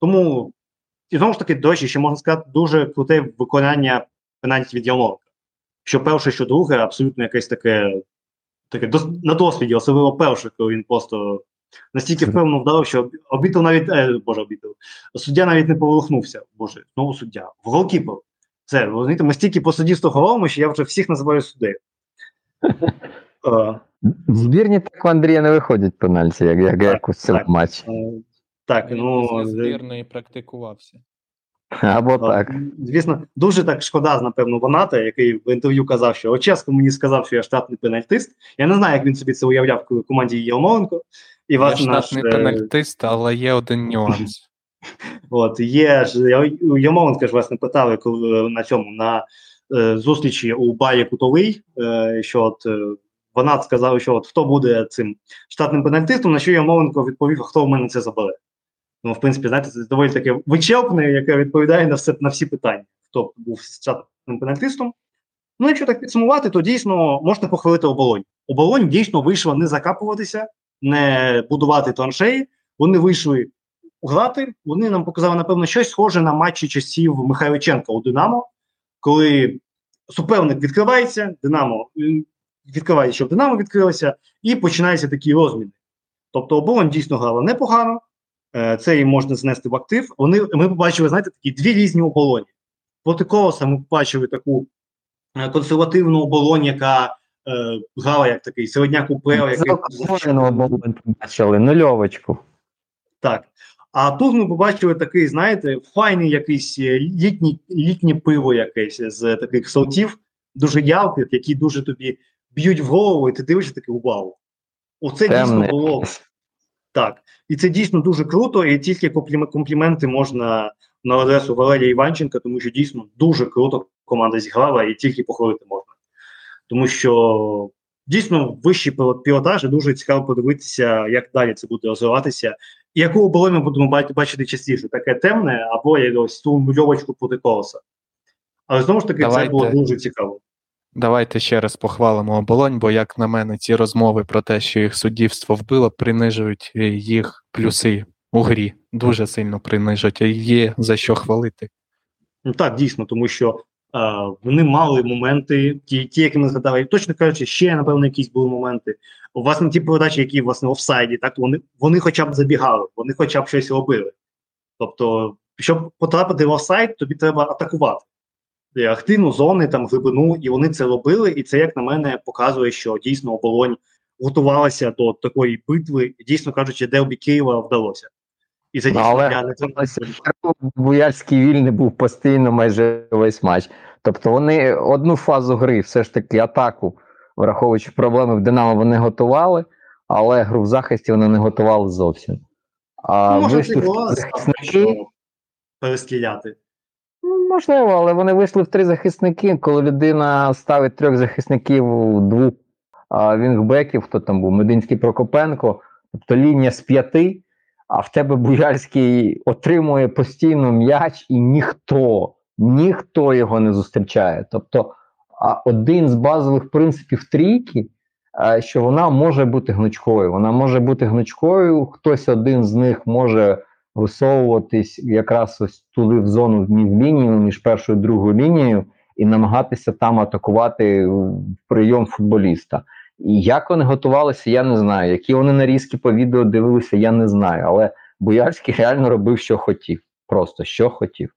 Тому, і знову ж таки, до речі, ще можна сказати, дуже круте виконання пенальті від Ярмоленка. Що перше, що друге, абсолютно якесь таке, таке дос, на досвіді, особливо перше, коли він просто настільки впевнено вдарив, що обітав навіть, е, боже, обітав, суддя навіть не поворухнувся, боже, знову суддя, в голкіпер. Це, розумієте, ми стільки по суддівству говоримо, що я вже всіх називаю суддею. В збірні так у Андрія не виходять пенальті, як, як, як у цьому матчі. Так, ну... Він збірний практикувався. Або так. Звісно, дуже так шкода, напевно, Ваната, який в інтерв'ю казав, що Оческо мені сказав, що я штатний пенальтист. Я не знаю, як він собі це уявляв в команді Ярмоленко. І я ваш, штатний наш, пенальтист, але є один нюанс. От, є ж, Ярмоленко ж вас не питали на цьому, на е, зустрічі у барі Кутовий, е, що от Ванат сказав, що от хто буде цим штатним пенальтистом, на що Ярмоленко відповів, хто в мене це забере. Ну, в принципі, знаєте, це доволі таке вичерпне, яке відповідає на, все, на всі питання, хто був штатним пенальтистом. Ну, якщо так підсумувати, то дійсно можна похвалити Оболонь. Оболонь дійсно вийшла не закапуватися, не будувати траншеї. Вони вийшли грати, вони нам показали, напевно, щось схоже на матчі часів Михайличенка у Динамо, коли суперник відкривається, Динамо відкривається, щоб Динамо відкрилося, і починаються такі розміни. Тобто Оболонь дійсно грала непогано, це їм можна знести в актив. Вони, ми побачили, знаєте, такі дві різні Оболоні. Проти Колоса ми побачили таку консервативну Оболонь, яка е, грала як такий середняк УПЛ. Який... Оболонь побачили, нульовочку. Так. А тут ми побачили такий, знаєте, файний якийсь літній, літнє пиво якесь з таких сортів, дуже явких, які дуже тобі б'ють в голову, і ти дивишся таке, вау. Оце темний. Дійсно було. Так. І це дійсно дуже круто, і тільки компліменти можна на адресу Валерія Іванченка, тому що дійсно дуже круто команда зіграла, і тільки похвалити можна. Тому що дійсно вищі пілотажі, дуже цікаво подивитися, як далі це буде розвиватися. І яку Оболонь ми будемо бачити частіше? Таке темне, або якось ту мульовочку проти Колоса. Але знову ж таки, давайте, це було дуже цікаво. Давайте ще раз похвалимо Оболонь, бо, як на мене, ці розмови про те, що їх суддівство вбило, принижують їх плюси у грі. Дуже сильно принижують. Є за що хвалити. Ну так, дійсно, тому що е, вони мали моменти, ті, ті, які ми згадали. Точно кажучи, ще, напевно, якісь були моменти. Власне, ті передачі, які, власне, офсайді, так, вони, вони хоча б забігали, вони хоча б щось робили. Тобто, щоб потрапити в офсайд, тобі треба атакувати. Активну зони, там, глибину, і вони це робили, і це, як на мене, показує, що дійсно Оболонь готувалася до такої битви, і, дійсно кажучи, дербі Києва вдалося. І це дійсно... Але я не... Буяльський вільний був постійно майже весь матч. Тобто вони одну фазу гри, все ж таки атаку, враховуючи проблеми в Динамо, вони готували, але гру в захисті вони не готували зовсім. А ну, може, це було захисники... перестріляти. Можливо, але вони вийшли в три захисники. Коли людина ставить трьох захисників, двох вінгбеків, хто там був, Мединський, Прокопенко, тобто лінія з п'яти, а в тебе Буяльський отримує постійно м'яч, і ніхто, ніхто його не зустрічає. Тобто один з базових принципів трійки, що вона може бути гнучкою. Вона може бути гнучкою, хтось один з них може... висовуватись якраз ось туди в зону між лінією, між першою і другою лінією, і намагатися там атакувати прийом футболіста. І як вони готувалися, я не знаю. Які вони нарізки по відео дивилися, я не знаю. Але Буяльський реально робив, що хотів. Просто, що хотів.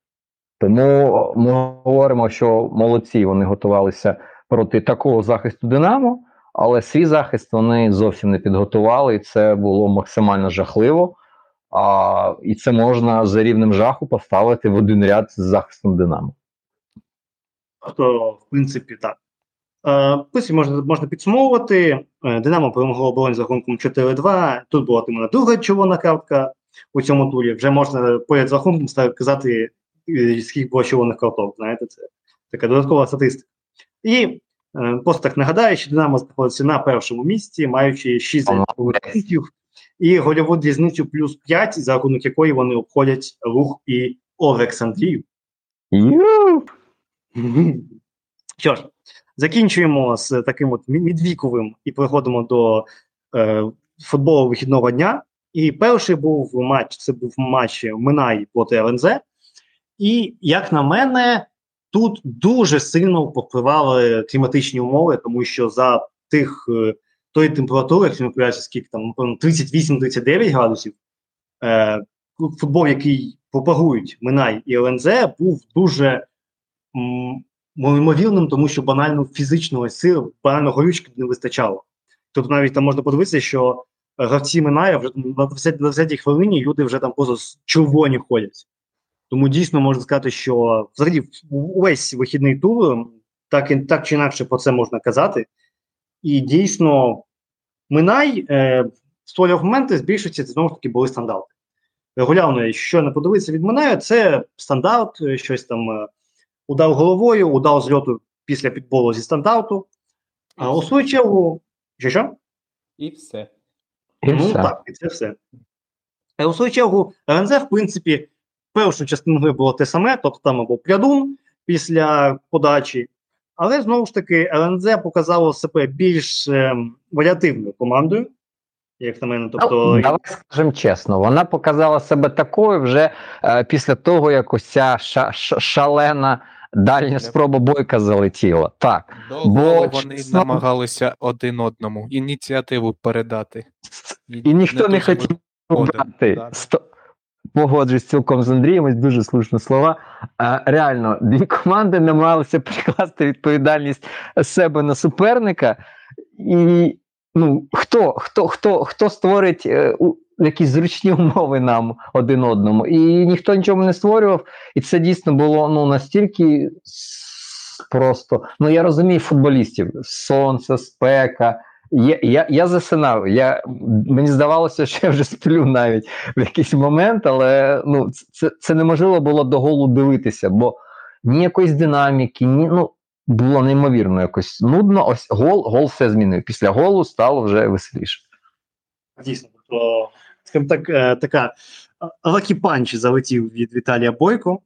Тому ми говоримо, що молодці, вони готувалися проти такого захисту Динамо, але свій захист вони зовсім не підготували, і це було максимально жахливо. А, і це можна за рівнем жаху поставити в один ряд з захистом Динамо. То, в принципі, так. Е, Пусть можна, можна підсумовувати. Динамо перемогло Оболонь за рахунком чотири-два. Тут була тим друга червона картка у цьому турі. Вже можна поряд з рахунком сказати, скільки було червоних карток. Знаєте, це така додаткова статистика. І е, просто так нагадаю, що Динамо знаходиться на першому місці, маючи шість пунктів. І гольову різницю плюс п'ять, за рахунок якої вони обходять Рух і Олександрію. Що ж, закінчуємо з таким от мідвіковим і переходимо до е, футболу вихідного дня. І перший був матч, це був матч Минай проти Ел Ен Зет. І, як на мене, тут дуже сильно попливали кліматичні умови, тому що за тих, тої температури, якщо не помиляюся, скільки там, тридцять вісім тридцять дев'ять градусів, е, футбол, який пропагують Минай і Ел Ен Зет, був дуже м- ймовірним, тому що банально фізичної сили, банально горючки не вистачало. Тут навіть там можна подивитися, що гравці Миная вже на двадцятій хвилині люди вже там просто червоні ходять. Тому дійсно можна сказати, що взагалі увесь вихідний тур, так, і, так чи інакше про це можна казати. І дійсно Минай е, створював моменти, з більшості це знову ж таки були стандарти. Регулярно, що не подивитися від Миная, це стандарт, щось там удар головою, удар з льоту після підбору зі стандарту. А у свою чергу, що що? І все. І ну все. Так, і це все. А у свою чергу Ел Ен Зет, в принципі, першу частину було те саме, тобто там або Прядун після подачі, але знову ж таки Ел Ен Зет показало себе більш е, варіативною командою, як на мене. Тобто, давай скажемо чесно, вона показала себе такою вже е, після того, як ось ця ша- ша- шалена дальня спроба Бойка залетіла. Так, довго бо вони чесно... намагалися один одному ініціативу передати, і, і ніхто не, не хотів брати. Погоджусь цілком з Андрієм, ось дуже слушні слова. А, реально, дві команди намагалися прикласти відповідальність себе на суперника. І ну, хто, хто, хто, хто створить е, у, якісь зручні умови нам один одному? І ніхто нічого не створював. І це дійсно було ну, настільки просто. Ну, я розумію футболістів. Сонце, спека. Я, я, я засинав, я, мені здавалося, що я вже сплю навіть в якийсь момент, але ну, це, це неможливо було до голу дивитися, бо ні якоїсь динаміки, ні, ну, було неймовірно якось нудно, ось гол, гол все змінив, після голу стало вже веселіше. Дійсно, то, скажімо так, така лакі-панч залетів від Віталія Бойко.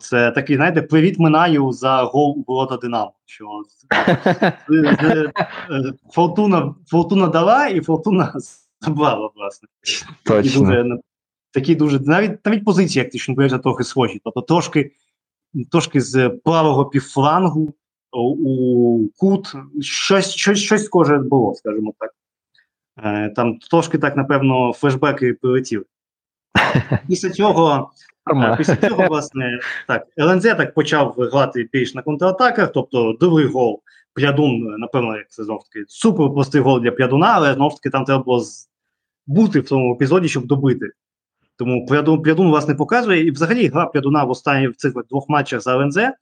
Це такий, знаєте, привіт Минаю за гол у ворота Динамо, що фортуна, фортуна дала і фортуна забрала, власне. Точно. Дуже, такі дуже, навіть, навіть позиції, як ти ще не боявся, трохи схожі. Тобто трошки, трошки з правого півфлангу у кут, щось, щось, щось схоже було, скажімо так. Там трошки так, напевно, флешбеки прилетіли. Після цього... Після цього, власне, так, Ел Ен Зет так почав грати більш на контратаках, тобто другий гол Прядун, напевно, як це знову таки, супер простий гол для Прядуна, але знову таки там треба було бути в тому епізоді, щоб добити. Тому Прядун, Прядун власне, показує, і взагалі гра Прядуна в останніх цих двох матчах за Ел Ен Зет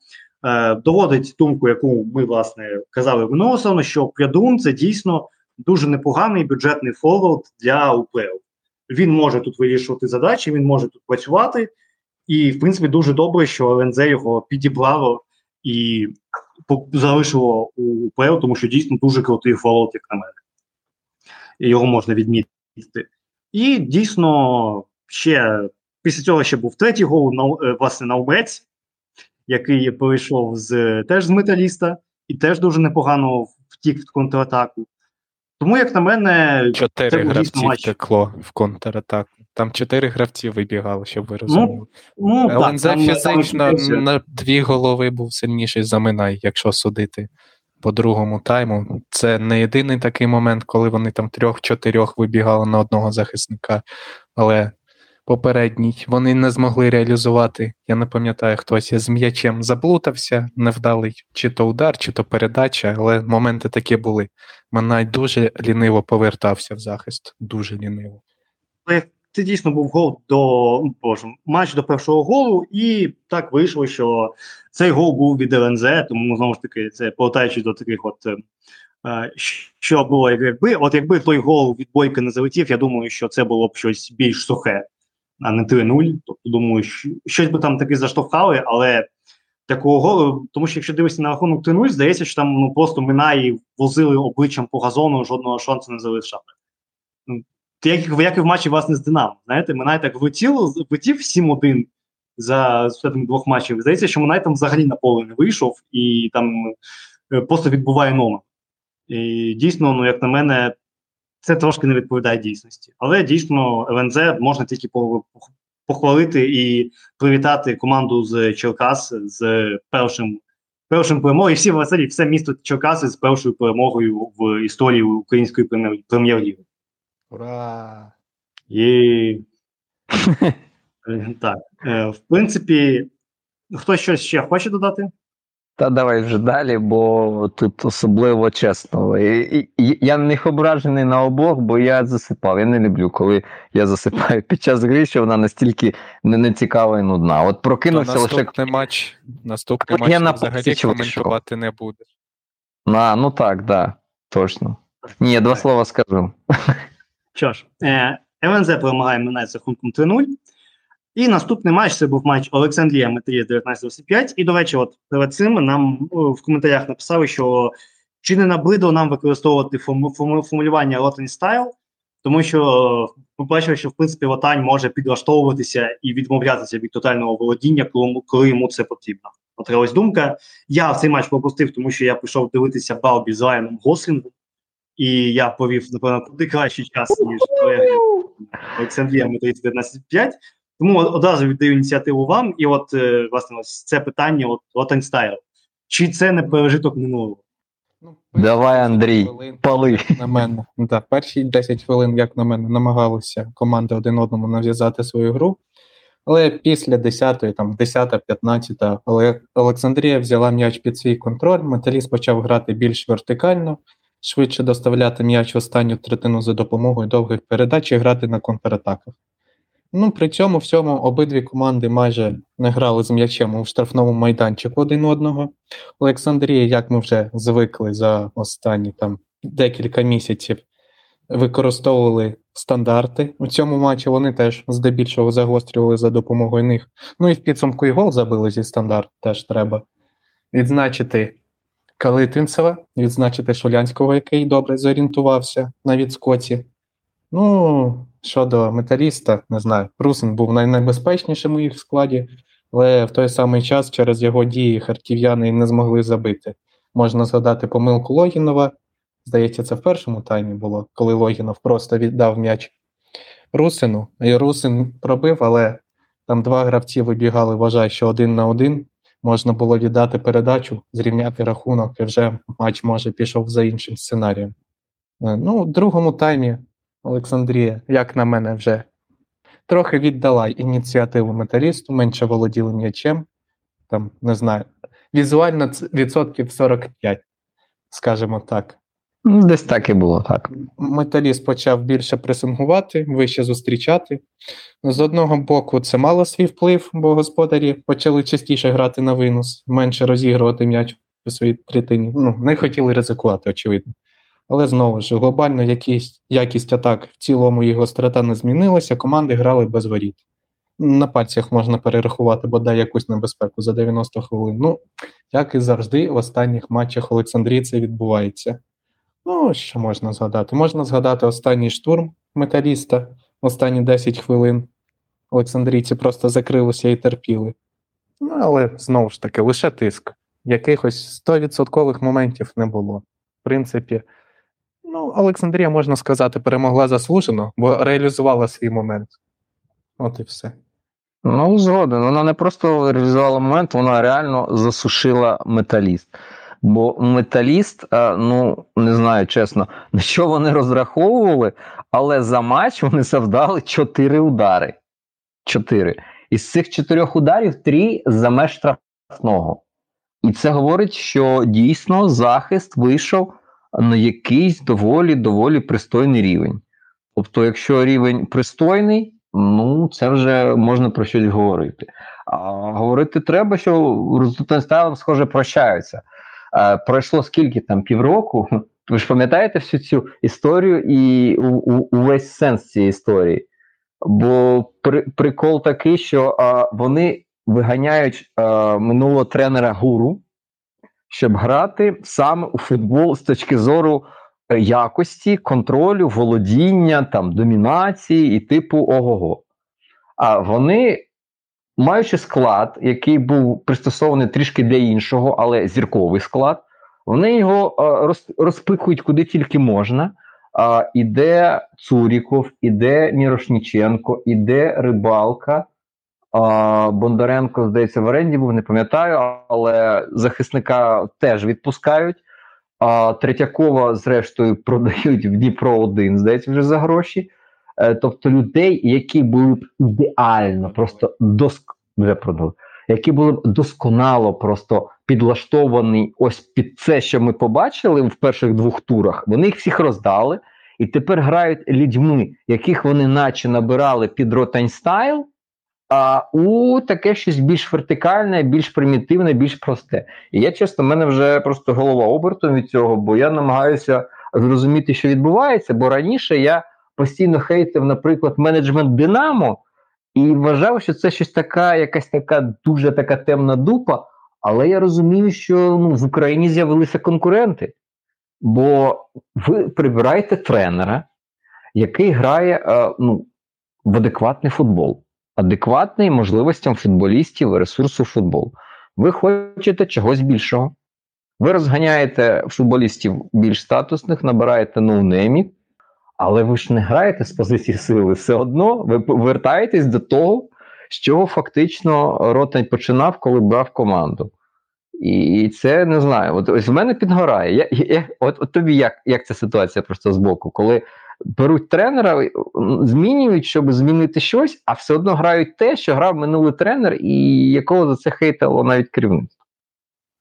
е, доводить думку, яку ми, власне, казали виносовно, що Прядун – це дійсно дуже непоганий бюджетний форвард для У Пе Ел. Він може тут вирішувати задачі, він може тут працювати. І, в принципі, дуже добре, що Ел Ен Зет його підібрало і залишило у У Пе Ел, тому що дійсно дуже крутий фолот, як на мене. Його можна відмітити. І, дійсно, ще після цього ще був третій гол, на, власне, на Убрець, який перейшов з, теж з Металіста і теж дуже непогано втік в контратаку. Тому, як на мене... Чотири гравці втекло в контратаку. Там чотири гравці вибігали, щоб ви розуміли. Ну, ну, Ел Ен Зет так, фізично там... на дві голови був сильніший за Минай, якщо судити по другому тайму. Це не єдиний такий момент, коли вони там трьох-чотирьох вибігали на одного захисника. Але попередній вони не змогли реалізувати. Я не пам'ятаю, хтось з м'ячем заплутався, невдалий чи то удар, чи то передача, але моменти такі були. Минай дуже ліниво повертався в захист. Дуже ліниво. Це дійсно був гол до, боже, матч до першого голу, і так вийшло, що цей гол був від Ел Ен Зет, тому, знову ж таки, це повертаючись до таких от, е, що було, якби, от якби той гол від Бойка не залетів, я думаю, що це було б щось більш сухе, а не три нуль, тобто, думаю, щось би там таки заштовхали, але такого голу, тому що якщо дивишся на рахунок три нуль, здається, що там ну, просто Минай возили обличчям по газону, жодного шансу не залишали. Як, як і в матчі, власне, з Динамо. Знаєте, Минай так влетів сім один за цими двох матчів. Здається, що Минай там взагалі на поле не вийшов і там просто відбуває номер. І дійсно, ну, як на мене, це трошки не відповідає дійсності. Але дійсно ЛНЗ можна тільки похвалити і привітати команду з Черкас з першим першим перемогою. І всі веселі, все місто Черкаси з першою перемогою в історії української прем'єр-ліги. Ура! І... так, в принципі, хтось щось ще хоче додати? Та давай вже далі, бо тут особливо чесно. І, і, я не ображений на обох, бо я засипав. Я не люблю, коли я засипаю під час гри, що вона настільки нецікава і нудна. От прокинувся лише... Наступний матч, наступний матч на взагалі коментувати що? Не будеш. А, ну так, так, да, точно. Ні, я два слова скажу. Що ж, ЛНЗ перемагає Минай з рахунком три нуль. І наступний матч, це був матч Олександрія Металіст дев'ятнадцять двадцять п'ять. І, до речі, от перед цим нам в коментарях написали, що чи не набридло нам використовувати форму, форму, формулювання Ротенстайл, тому що ми бачили, що, в принципі, Ротань може підлаштовуватися і відмовлятися від тотального володіння, коли йому це потрібно. От ось думка. Я в цей матч пропустив, тому що я пішов дивитися Балбі з Райаном Гослінгом, і я провів, напевно, куди кращий час, ніж Олександрія Металіст дев'ятнадцять двадцять п'ять. Тому одразу віддаю ініціативу вам, і от, е, власне, ось це питання от Ротенстайл. Чи це не пережиток минулого? Ну, давай, Андрій, пали. На мене. Да, перші десять хвилин, як на мене, намагалися команди один одному нав'язати свою гру, але після десятої, там, десята, п'ятнадцята, але Олександрія взяла м'яч під свій контроль, Металіст почав грати більш вертикально, швидше доставляти м'яч в останню третину за допомогою довгих передач і грати на контратаках. Ну, при цьому всьому обидві команди майже не грали з м'ячем у штрафному майданчику один одного. Олександрія, як ми вже звикли за останні там декілька місяців, використовували стандарти. У цьому матчі вони теж здебільшого загострювали за допомогою них. Ну і в підсумку і гол забили зі стандарт, теж треба відзначити Калитвінцева, відзначити Шулянського, який добре зорієнтувався на відскоці. Ну, щодо Металіста, не знаю, Русин був найнебезпечнішим у їх складі, але в той самий час через його дії харків'яни не змогли забити. Можна згадати помилку Логінова, здається, це в першому таймі було, коли Логінов просто віддав м'яч Русину, і Русин пробив, але там два гравці вибігали, вважаю, що один на один, можна було віддати передачу, зрівняти рахунок, і вже матч, може, пішов за іншим сценарієм. Ну, в другому таймі Олександрія, як на мене, вже трохи віддала ініціативу Металісту, менше володіли м'ячем, там, не знаю, візуально відсотків сорок п'ять, скажімо так. Десь так і було, так. Металіст почав більше пресингувати, вище зустрічати. З одного боку, це мало свій вплив, бо господарі почали частіше грати на винос, менше розігрувати м'яч у своїй третині. Ну, не хотіли ризикувати, очевидно. Але, знову ж, глобально якість, якість атак в цілому і гострота не змінилася, команди грали без воріт. На пальцях можна перерахувати, бодай якусь небезпеку за дев'яносто хвилин. Ну, як і завжди, в останніх матчах Олександрії це відбувається. Ну, що можна згадати? Можна згадати останній штурм Металіста, останні десять хвилин. Олександрійці просто закрилися і терпіли. Ну, але, знову ж таки, лише тиск. Якихось сто відсотків моментів не було. В принципі... Ну, Олександрія, можна сказати, перемогла заслужено, бо реалізувала свій момент. От і все. Ну, згоден. Вона не просто реалізувала момент, вона реально засушила Металіст. Бо Металіст, ну, не знаю, чесно, на що вони розраховували, але за матч вони завдали чотири удари. Чотири. Із цих чотирьох ударів три за меж штрафного. І це говорить, що дійсно захист вийшов на якийсь доволі-доволі пристойний рівень. Тобто, якщо рівень пристойний, ну, це вже можна про щось говорити. А говорити треба, що з Ротенстайлом, схоже, прощаються. А, пройшло скільки там, півроку? Ви ж пам'ятаєте всю цю історію і увесь сенс цієї історії? Бо при, прикол такий, що а, вони виганяють а, минулого тренера Гуру, щоб грати саме у футбол з точки зору якості, контролю, володіння, там, домінації і типу ого-го. А вони, маючи склад, який був пристосований трішки для іншого, але зірковий склад, вони його розпикують куди тільки можна, а, іде Цуріков, іде Мірошніченко, іде Рибалка, а, Бондаренко, здається, в оренді був, не пам'ятаю, але захисника теж відпускають. А Третякова, зрештою, продають в Дніпро один, здається, вже за гроші. Тобто людей, які були б ідеально, просто доск... вже продали, які були б досконало просто підлаштовані ось під це, що ми побачили в перших двох турах, вони їх всіх роздали, і тепер грають людьми, яких вони наче набирали під Ротенстайл, а у таке щось більш вертикальне, більш примітивне, більш просте. І я, чесно, в мене вже просто голова обертом від цього, бо я намагаюся зрозуміти, що відбувається, бо раніше я постійно хейтив, наприклад, менеджмент «Динамо», і вважав, що це щось така, якась така дуже така темна дупа, але я розумію, що ну, в Україні з'явилися конкуренти. Бо ви прибираєте тренера, який грає е, ну, в адекватний футбол, адекватний можливостям футболістів, ресурсу футбол. Ви хочете чогось більшого. Ви розганяєте футболістів більш статусних, набираєте ноунеймів, але ви ж не граєте з позиції сили. Все одно ви повертаєтесь до того, з чого фактично Ротань починав, коли брав команду. І це, не знаю, от, ось в мене підгорає. Я, я, от, от тобі як, як ця ситуація просто збоку? Коли беруть тренера, змінюють, щоб змінити щось, а все одно грають те, що грав минулий тренер, і якого за це хейтало навіть керівництво.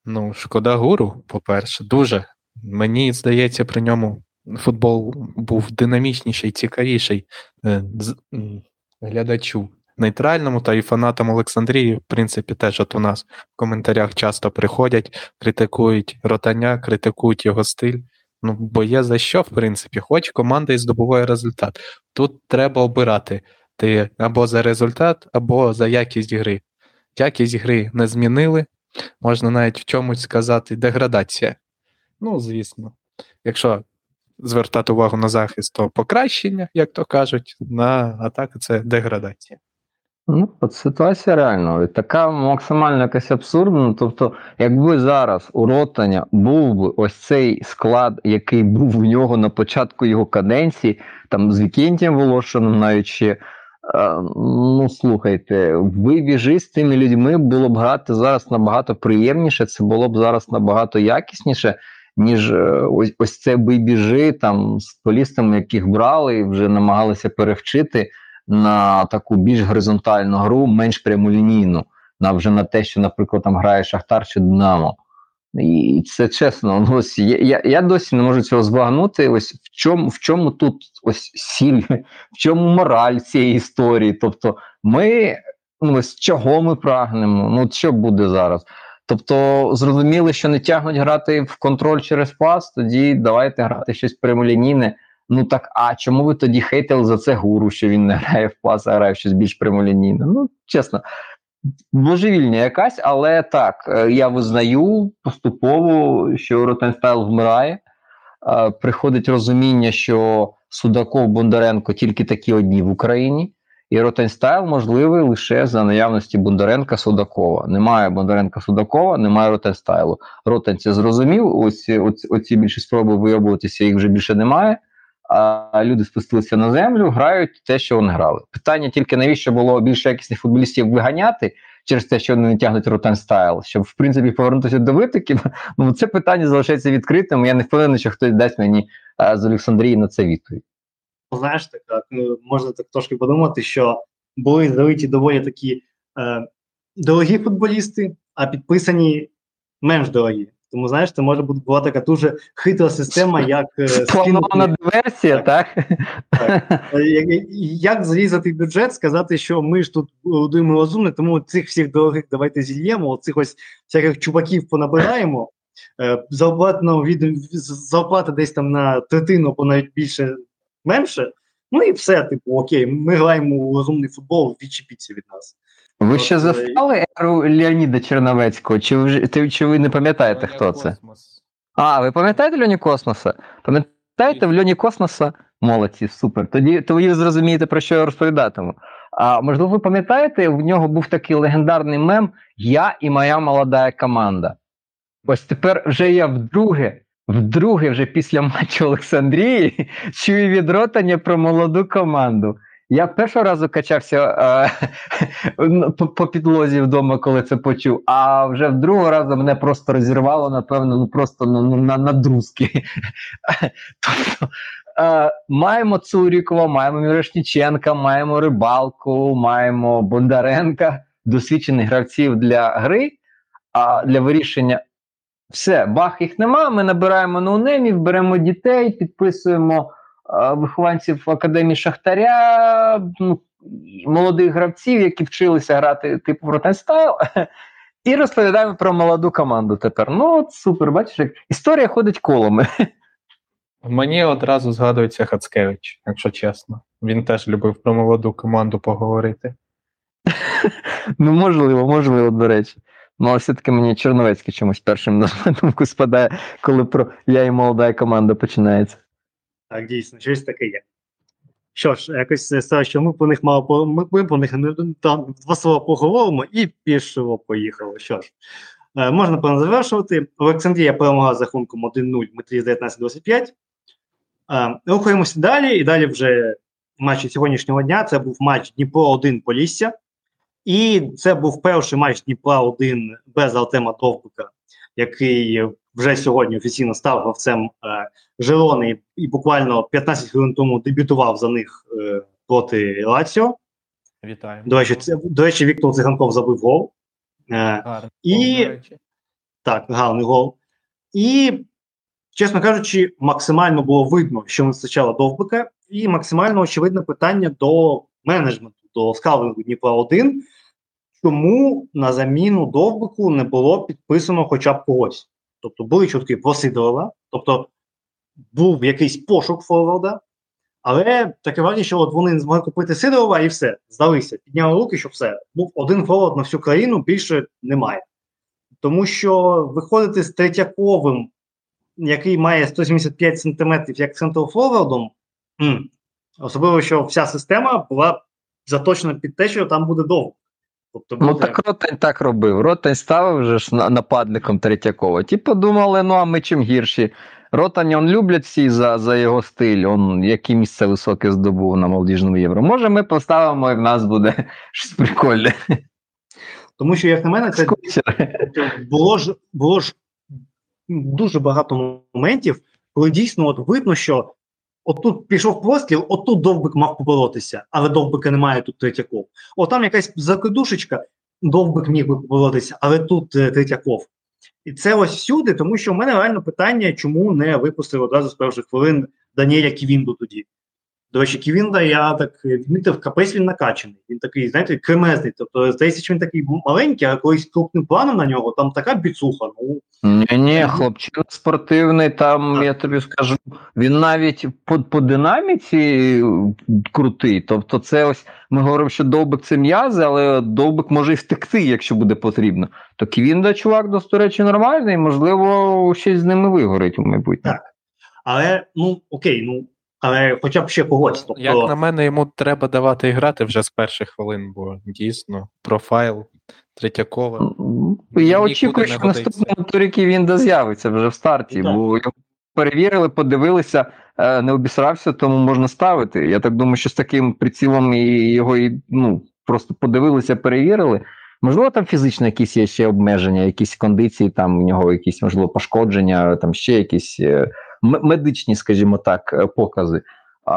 Ну, шкода Гуру, по-перше, дуже. Мені здається, при ньому футбол був динамічніший, цікавіший е, з, м, глядачу нейтральному, та й фанатам Олександрії, в принципі, теж от у нас в коментарях часто приходять, критикують Ротаня, критикують його стиль. Ну, бо є за що, в принципі, хоч команда і здобуває результат. Тут треба обирати. Ти або за результат, або за якість гри. Якість гри не змінили, можна навіть в чомусь сказати деградація. Ну, звісно, якщо звертати увагу на захист, то покращення, як то кажуть, на атаку це деградація. Ну, от ситуація реально така максимально якась абсурдна. Тобто, якби зараз у Ротаня був би ось цей склад, який був у нього на початку його каденції, там з Вікентієм Волошиним навіть ще, ну, слухайте, ви біжи з тими людьми було б грати зараз набагато приємніше, це було б зараз набагато якісніше, ніж ось, ось це бій-біжи там з футболістами, яких брали і вже намагалися перевчити на таку більш горизонтальну гру, менш прямолінійну, на вже на те, що, наприклад, там грає Шахтар чи Динамо. І це чесно, ось я, я, я досі не можу цього збагнути. Ось в чому, в чому тут ось сіль, в чому мораль цієї історії. Тобто, ми ну, ось чого ми прагнемо? Ну, що буде зараз? Тобто, зрозуміли, що не тягнуть грати в контроль через пас, тоді давайте грати щось прямолінійне. Ну так, а чому ви тоді хейтили за це Гуру, що він не грає в пас, а грає в щось більш прямолінійне? Ну, чесно, божевільня якась, але так, я визнаю поступово, що Ротенстайл вмирає, приходить розуміння, що Судаков, Бондаренко тільки такі одні в Україні, і Ротенстайл можливий лише за наявності Бондаренка-Судакова. Немає Бондаренка-Судакова, немає Ротенстайлу. Ротен це зрозумів, оці, оці, оці більші спроби виявлятися, їх вже більше немає. А люди спустилися на землю, грають те, що вони грали. Питання тільки, навіщо було більше якісних футболістів виганяти через те, що вони не тягнуть Ротенстайл, щоб, в принципі, повернутися до витоків. Ну, це питання залишається відкритим, я не впевнений, що хтось дасть мені а, з Олександрії на це відповідь. Знаєш, так, так можна так трошки подумати, що були залиті доволі такі е, дорогі футболісти, а підписані менш дорогі. Тому, знаєш, це може бути була така дуже хитра система, як... Спланована диверсія, так? так? так. Як, як зрізати бюджет, сказати, що ми ж тут будуємо розумне, тому цих всіх дорогих давайте зільємо, оцих ось всяких чубаків понабираємо, зарплата десь там на третину, або навіть більше, менше, ну і все, типу, окей, ми граємо у розумний футбол, відчіпіться від нас. Ви ще застали еру Леоніда Черновецького? Чи ви, чи, чи ви не пам'ятаєте, Льоні хто це? Космос. А, ви пам'ятаєте Льоні Космоса? Пам'ятаєте в Льоні Космоса? Молодці, супер. Тоді то ви зрозумієте, про що я розповідатиму. А можливо, ви пам'ятаєте, в нього був такий легендарний мем «Я і моя молода команда». Ось тепер вже я вдруге Вдруге вже після матчу Олександрії чую від Ротаня про молоду команду. Я першого разу качався е, по, по підлозі вдома, коли це почув, а вже в другого разу мене просто розірвало, напевно, ну просто на, на, на друзки. Тобто, е, маємо Цурікова, маємо Мірошніченка, маємо Рибалку, маємо Бондаренка, досвідчених гравців для гри, а для вирішення все, бах, їх нема, ми набираємо ноунеймів, беремо дітей, підписуємо вихованців Академії Шахтаря, ну, молодих гравців, які вчилися грати типу в Ротенстайл, і розповідаємо про молоду команду тепер. Ну, от, супер, бачиш, як історія ходить колами. Мені одразу згадується Хацкевич, якщо чесно. Він теж любив про молоду команду поговорити. Ну, можливо, можливо, до речі. Ну, але все-таки мені Черновецький чомусь першим на думку спадає, коли про «я і молода команда» починається. Так, дійсно, щось таке є. Що ж, якось з того, що ми по них мало, ми, ми по них там два слова поговоримо і пішло, поїхало. Що ж, е, можна певно завершувати. Олександрія перемога з рахунком один нуль, метрі з дев'ятнадцять двадцять п'ять. Е, рухаємося далі, і далі вже матчі сьогоднішнього дня. Це був матч Дніпро один Полісся. І це був перший матч Дніпра один без Артема Довбика, який вже сьогодні офіційно став гравцем е, Жирони і буквально п'ятнадцять хвилин тому дебютував за них е, проти Лаціо. Вітаю. До речі, це, до речі, Віктор Циганков забив гол. Е, гарний і, гол, до речі. Так, гарний гол. І, чесно кажучи, максимально було видно, що не вистачало Довбика, і максимально очевидне питання до менеджменту, до скаутингу Дніпра один, чому на заміну Довбику не було підписано хоча б когось. Тобто були чутки про Сидорова, тобто був якийсь пошук форварда, але таке враження, що от вони змогли купити Сидорова і все, здалися, підняли руки, що все, був один форвард на всю країну, більше немає. Тому що виходити з Третяковим, який має сто сімдесят п'ять сантиметрів як центрфорвардом, особливо, що вся система була заточено під те, що там буде довго. Тобто буде... Ну так Ротань так робив. Ротань ставив вже ж нападником Третякова. Ті подумали, ну а ми чим гірші. Ротань, он люблять всі за, за його стиль. Он яке місце високе здобув на молодіжному євро. Може ми поставимо, і в нас буде щось прикольне. Тому що, як на мене, це було ж, було ж дуже багато моментів, коли дійсно от видно, що отут пішов простріл, отут Довбик мав поборотися, але Довбика немає, тут Третяков. О, там якась закидушечка, Довбик міг би поборотися, але тут е, Третяков. І це ось всюди, тому що в мене реально питання, чому не випустив одразу з перших хвилин Даніеля Ківінду тоді. До речі, Ківінда, я так відмітив, капець він накачаний. Він такий, знаєте, кремезний. Тобто, здається, що він такий маленький, а колись крупним планом на нього, там така біцуха. Ну... Ні-ні, хлопчина спортивний, там, так. Я тобі скажу, він навіть по, по динаміці крутий. Тобто, це ось, ми говоримо, що Довбик це м'язи, але Довбик може і втекти, якщо буде потрібно. То Ківінда, чувак, до сто речі, нормальний, можливо, щось з ними вигорить у майбутньому. Так, але, ну, окей, ну, але хоча б ще когось. Тобто... Як на мене, йому треба давати грати вже з перших хвилин, бо дійсно профайл Третякова. Я очікую, що в наступному турі він з'явиться вже в старті, так. Бо його перевірили, подивилися, не обісрався, тому можна ставити. Я так думаю, що з таким прицілом його і, ну, просто подивилися, перевірили. Можливо, там фізично якісь є ще обмеження, якісь кондиції, там у нього якісь, можливо, пошкодження, там ще якісь... медичні, скажімо так, покази. А,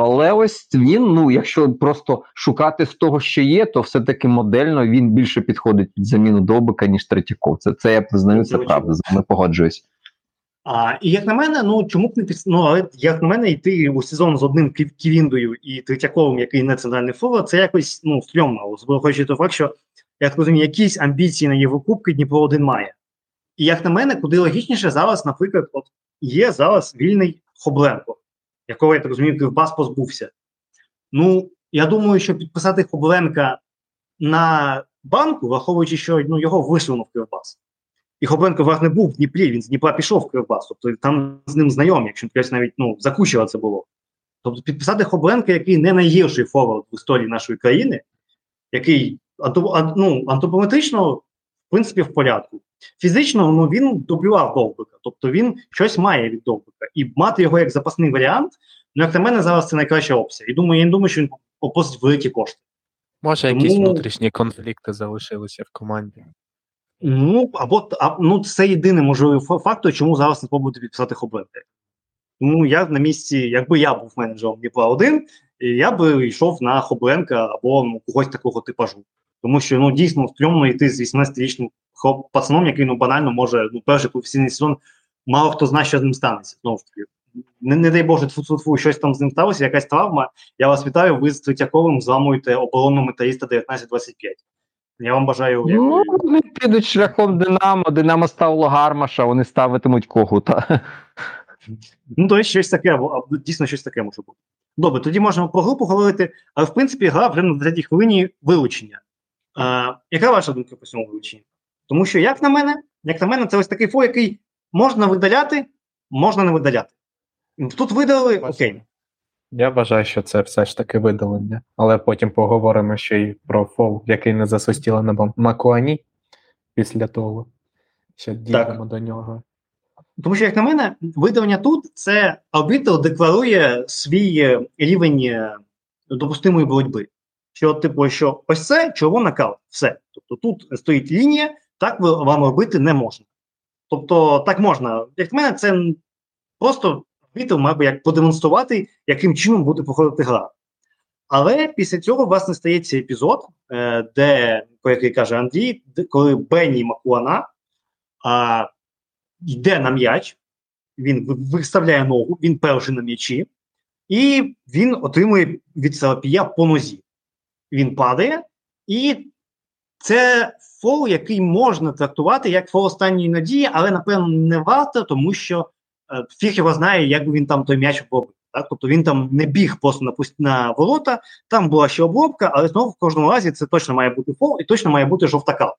але ось він, ну, якщо просто шукати з того, що є, то все-таки модельно він більше підходить під заміну Довбика, ніж Третяков. Це, це я признаю, це правда, з вами погоджуюсь. А, і як на мене, ну, чому б не під... Ну, але як на мене, йти у сезон з одним Ківіндою і Третяковим, який національний форвард, це якось, ну, стрьомно. Особливо хоче той факт, що, я так розумію, якісь амбіції на Єврокубки Дніпро один має. І як на мене, куди логічніше зараз, наприклад, от є зараз вільний Хобленко, якого, я так розумію, Кривбас позбувся. Ну, я думаю, що підписати Хобленка на банку, враховуючи, що, ну, його висунув Кривбас. І Хобленко враг не був в Дніпрі, він з Дніпра пішов в Кривбас. Тобто там з ним знайомі, якщо якось навіть, ну, закучила це було. Тобто підписати Хобленка, який не найгірший форвард в історії нашої країни, який, ну, антропометрично, в принципі, в порядку. Фізично, ну, він дублював Довбика, тобто він щось має від Довбика. І мати його як запасний варіант, ну, як на мене, зараз це найкраща опція. І думаю, я не думаю, що він попросить великі кошти. Може, тому... якісь внутрішні конфлікти залишилися в команді? Ну, або, а, ну, це єдиний можливий фактор, чому зараз не спробують підписати Хобленка. Тому я на місці, якби я був менеджером Дніпра один, я би йшов на Хобленка або, ну, когось такого типажу. Тому що, ну, дійсно, стрьомно йти з вісімнадцятирічним пацаном, який, ну, банально може, ну, перший професійний сезон, мало хто знає, що з ним станеться. Знову ж таки, не, не дай Боже, тфу-тфу-тфу, щось там з ним сталося, якась травма. Я вас вітаю, ви з Третяковим зламуєте оборону Металіста дев'ятнадцять двадцять п'ять. Я вам бажаю... Ну, як... вони підуть шляхом Динамо, Динамо ставило Гармаша, вони ставитимуть Когута. Ну, то є щось таке, дійсно щось таке може бути. Добре, тоді можемо про групу говорити, але, в принципі, гра вже на третій хвилині вилучення. Е, яка ваша думка по цьому вилученню? Тому що, як на мене, як на мене, це ось такий фол, який можна видаляти, можна не видаляти. Тут видали, окей. Я вважаю, що це все ж таки видалення, але потім поговоримо ще й про фол, який не засустіли на Макуані після того, що дійдемо до нього. Тому що, як на мене, видалення тут – це арбітр декларує свій рівень допустимої боротьби. Що, типу, що ось це червона карта, все. Тобто тут стоїть лінія, так вам робити не можна. Тобто так можна. Як на мене, це просто арбітр мав би як продемонструвати, яким чином буде проходити гра. Але після цього, власне, стається епізод, де, про який каже Андрій, коли Бенні Макуана а, йде на м'яч, він виставляє ногу, він перший на м'ячі, і він отримує від Серапія по нозі. Він падає, і це фол, який можна трактувати як фол останньої надії, але, напевно, не варто, тому що е, фіг його знає, як би він там той м'яч обробив. Тобто він там не біг просто на, на ворота, там була ще обробка, але знову в кожному разі це точно має бути фол і точно має бути жовта картка.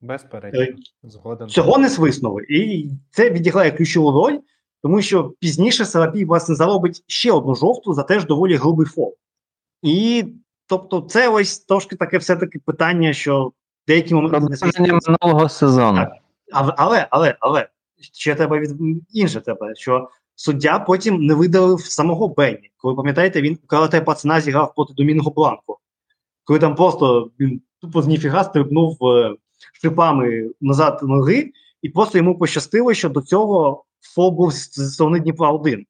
Безперечно. Згоден. Цього не свиснули. І це відіграє ключову роль, тому що пізніше Серапій, власне, заробить ще одну жовту за теж доволі грубий фол. І тобто це ось трошки таке все-таки питання, що деякі моменти не сприйняли минулого сезону. Але, але, але, але, ще треба від... інше треба, що суддя потім не видалив самого Бенні. Коли, пам'ятаєте, він карате пацана зіграв проти Домінго Бланко. Коли там просто він тупо з ніфіга стрибнув шипами назад ноги, і просто йому пощастило, що до цього фол був зі сторони Дніпра один.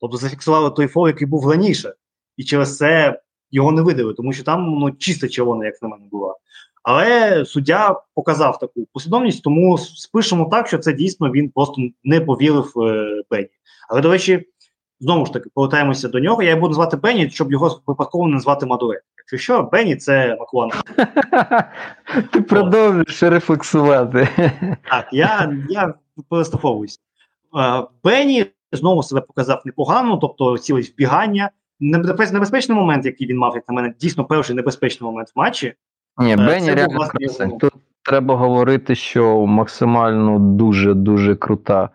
Тобто зафіксували той фол, який був раніше. І через це його не видали, тому що там, ну, чисто червона, як на мене, була. Але суддя показав таку послідовність, тому спишемо так, що це дійсно він просто не повірив е, Бенні. Але, до речі, знову ж таки, повертаємося до нього. Я буду назвати Бенні, щоб його випадково не назвати Мадуре. Якщо що, Бенні – це Маклуан. Ти продовжуєш рефлексувати. Так, я, я перестаховуюсь. Бенні знову себе показав непогано, тобто цілість вбігання. Небезпечний момент, який він мав, як на мене, дійсно перший небезпечний момент в матчі. Ні, Бенні реально красень. Тут треба говорити, що максимально дуже-дуже крута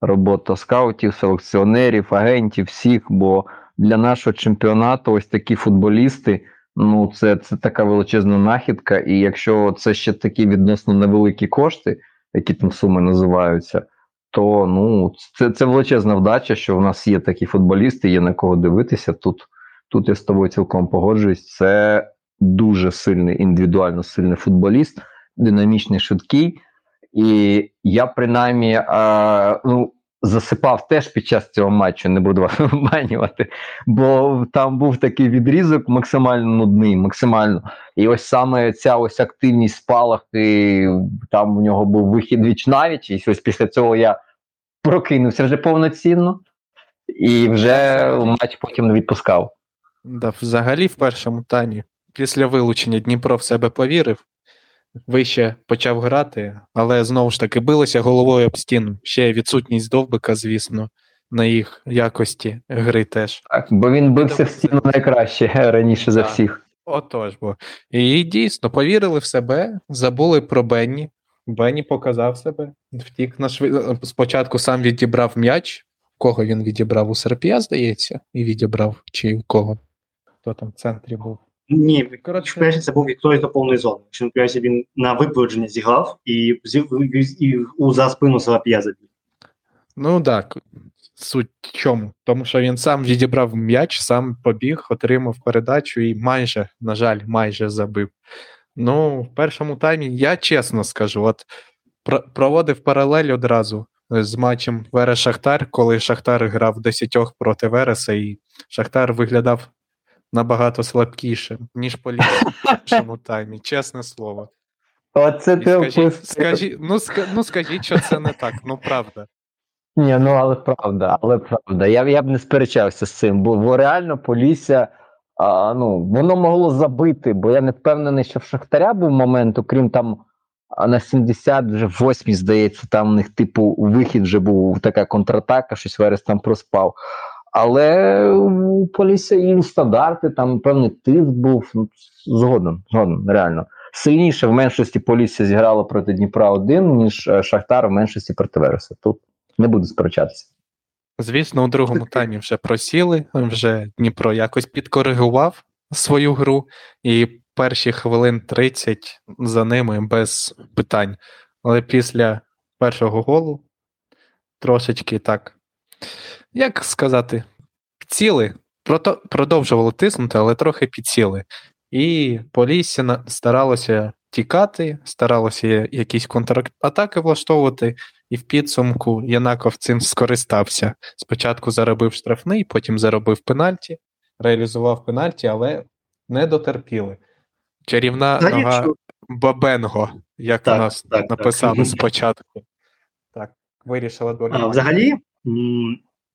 робота скаутів, селекціонерів, агентів, всіх, бо для нашого чемпіонату ось такі футболісти, ну це, це така величезна нахідка, і якщо це ще такі відносно невеликі кошти, які там суми називаються, то, ну, це, це величезна вдача, що в нас є такі футболісти, є на кого дивитися. Тут, тут я з тобою цілком погоджуюсь. Це дуже сильний, індивідуально сильний футболіст, динамічний, швидкий. І я, принаймні, а, ну, засипав теж під час цього матчу, не буду вас обманювати, бо там був такий відрізок максимально нудний, максимально. І ось саме ця ось активність спалах, і там у нього був вихід віч навіч, і ось після цього я прокинувся вже повноцінно, і вже матч потім не відпускав. Да, взагалі в першому таймі, після вилучення Дніпро в себе повірив, вище почав грати, але знову ж таки билося головою об стіну. Ще відсутність Довбика, звісно, на їх якості гри теж. Так, бо він бився в стіну найкраще раніше за всіх. Отож, бо. І дійсно, повірили в себе, забули про Бенні. Бенні показав себе, втік на швид... Спочатку сам відібрав м'яч. Кого він відібрав? У Серпія, здається, і відібрав, чи у кого? Хто там в центрі був? Ні, Коротше, це був Вікторій до повної зони. Якщо не п'явся, він на випередження зіграв і, і за спину Сарапія забіг. Ну так, суть в чому? Тому що він сам відібрав м'яч, сам побіг, отримав передачу і майже, на жаль, майже забив. Ну, в першому таймі, я чесно скажу, от проводив паралель одразу з матчем Верес-Шахтар, коли Шахтар грав десятьох проти Вереса, і Шахтар виглядав набагато слабкіше, ніж Поліс в першому таймі, чесне слово. Оце ти скажіть, скажіть, ну, ска, ну скажіть, що це не так, ну правда. Ні, ну але правда, але правда. Я, я б не сперечався з цим, бо, бо реально Полісся, а, ну, воно могло забити, бо я не впевнений, що в Шахтаря був момент, окрім там на сімдесят восьмій, здається, там у них типу вихід вже був, така контратака, щось Верес там проспав. Але у Полісся і стандарти, там певний тиск був, ну, згоден, згоден, реально. Сильніше в меншості Полісся зіграло проти Дніпра-один, ніж Шахтар в меншості проти Вереса. Тут не буду сперечатися. Звісно, у другому таймі вже просіли, вже Дніпро якось підкоригував свою гру, і перші хвилин тридцять за ними без питань. Але після першого голу трошечки так, як сказати, підсіли, продовжували тиснути, але трохи підсіли. І Полісся старалося тікати, старалося якісь контратаки влаштовувати, і в підсумку Янаков цим скористався. Спочатку заробив штрафний, потім заробив пенальті, реалізував пенальті, але не дотерпіли. Чарівна Та нога нічого. Бабенго, як так, у нас так, написали так. Спочатку. Так, вирішила доля. Взагалі,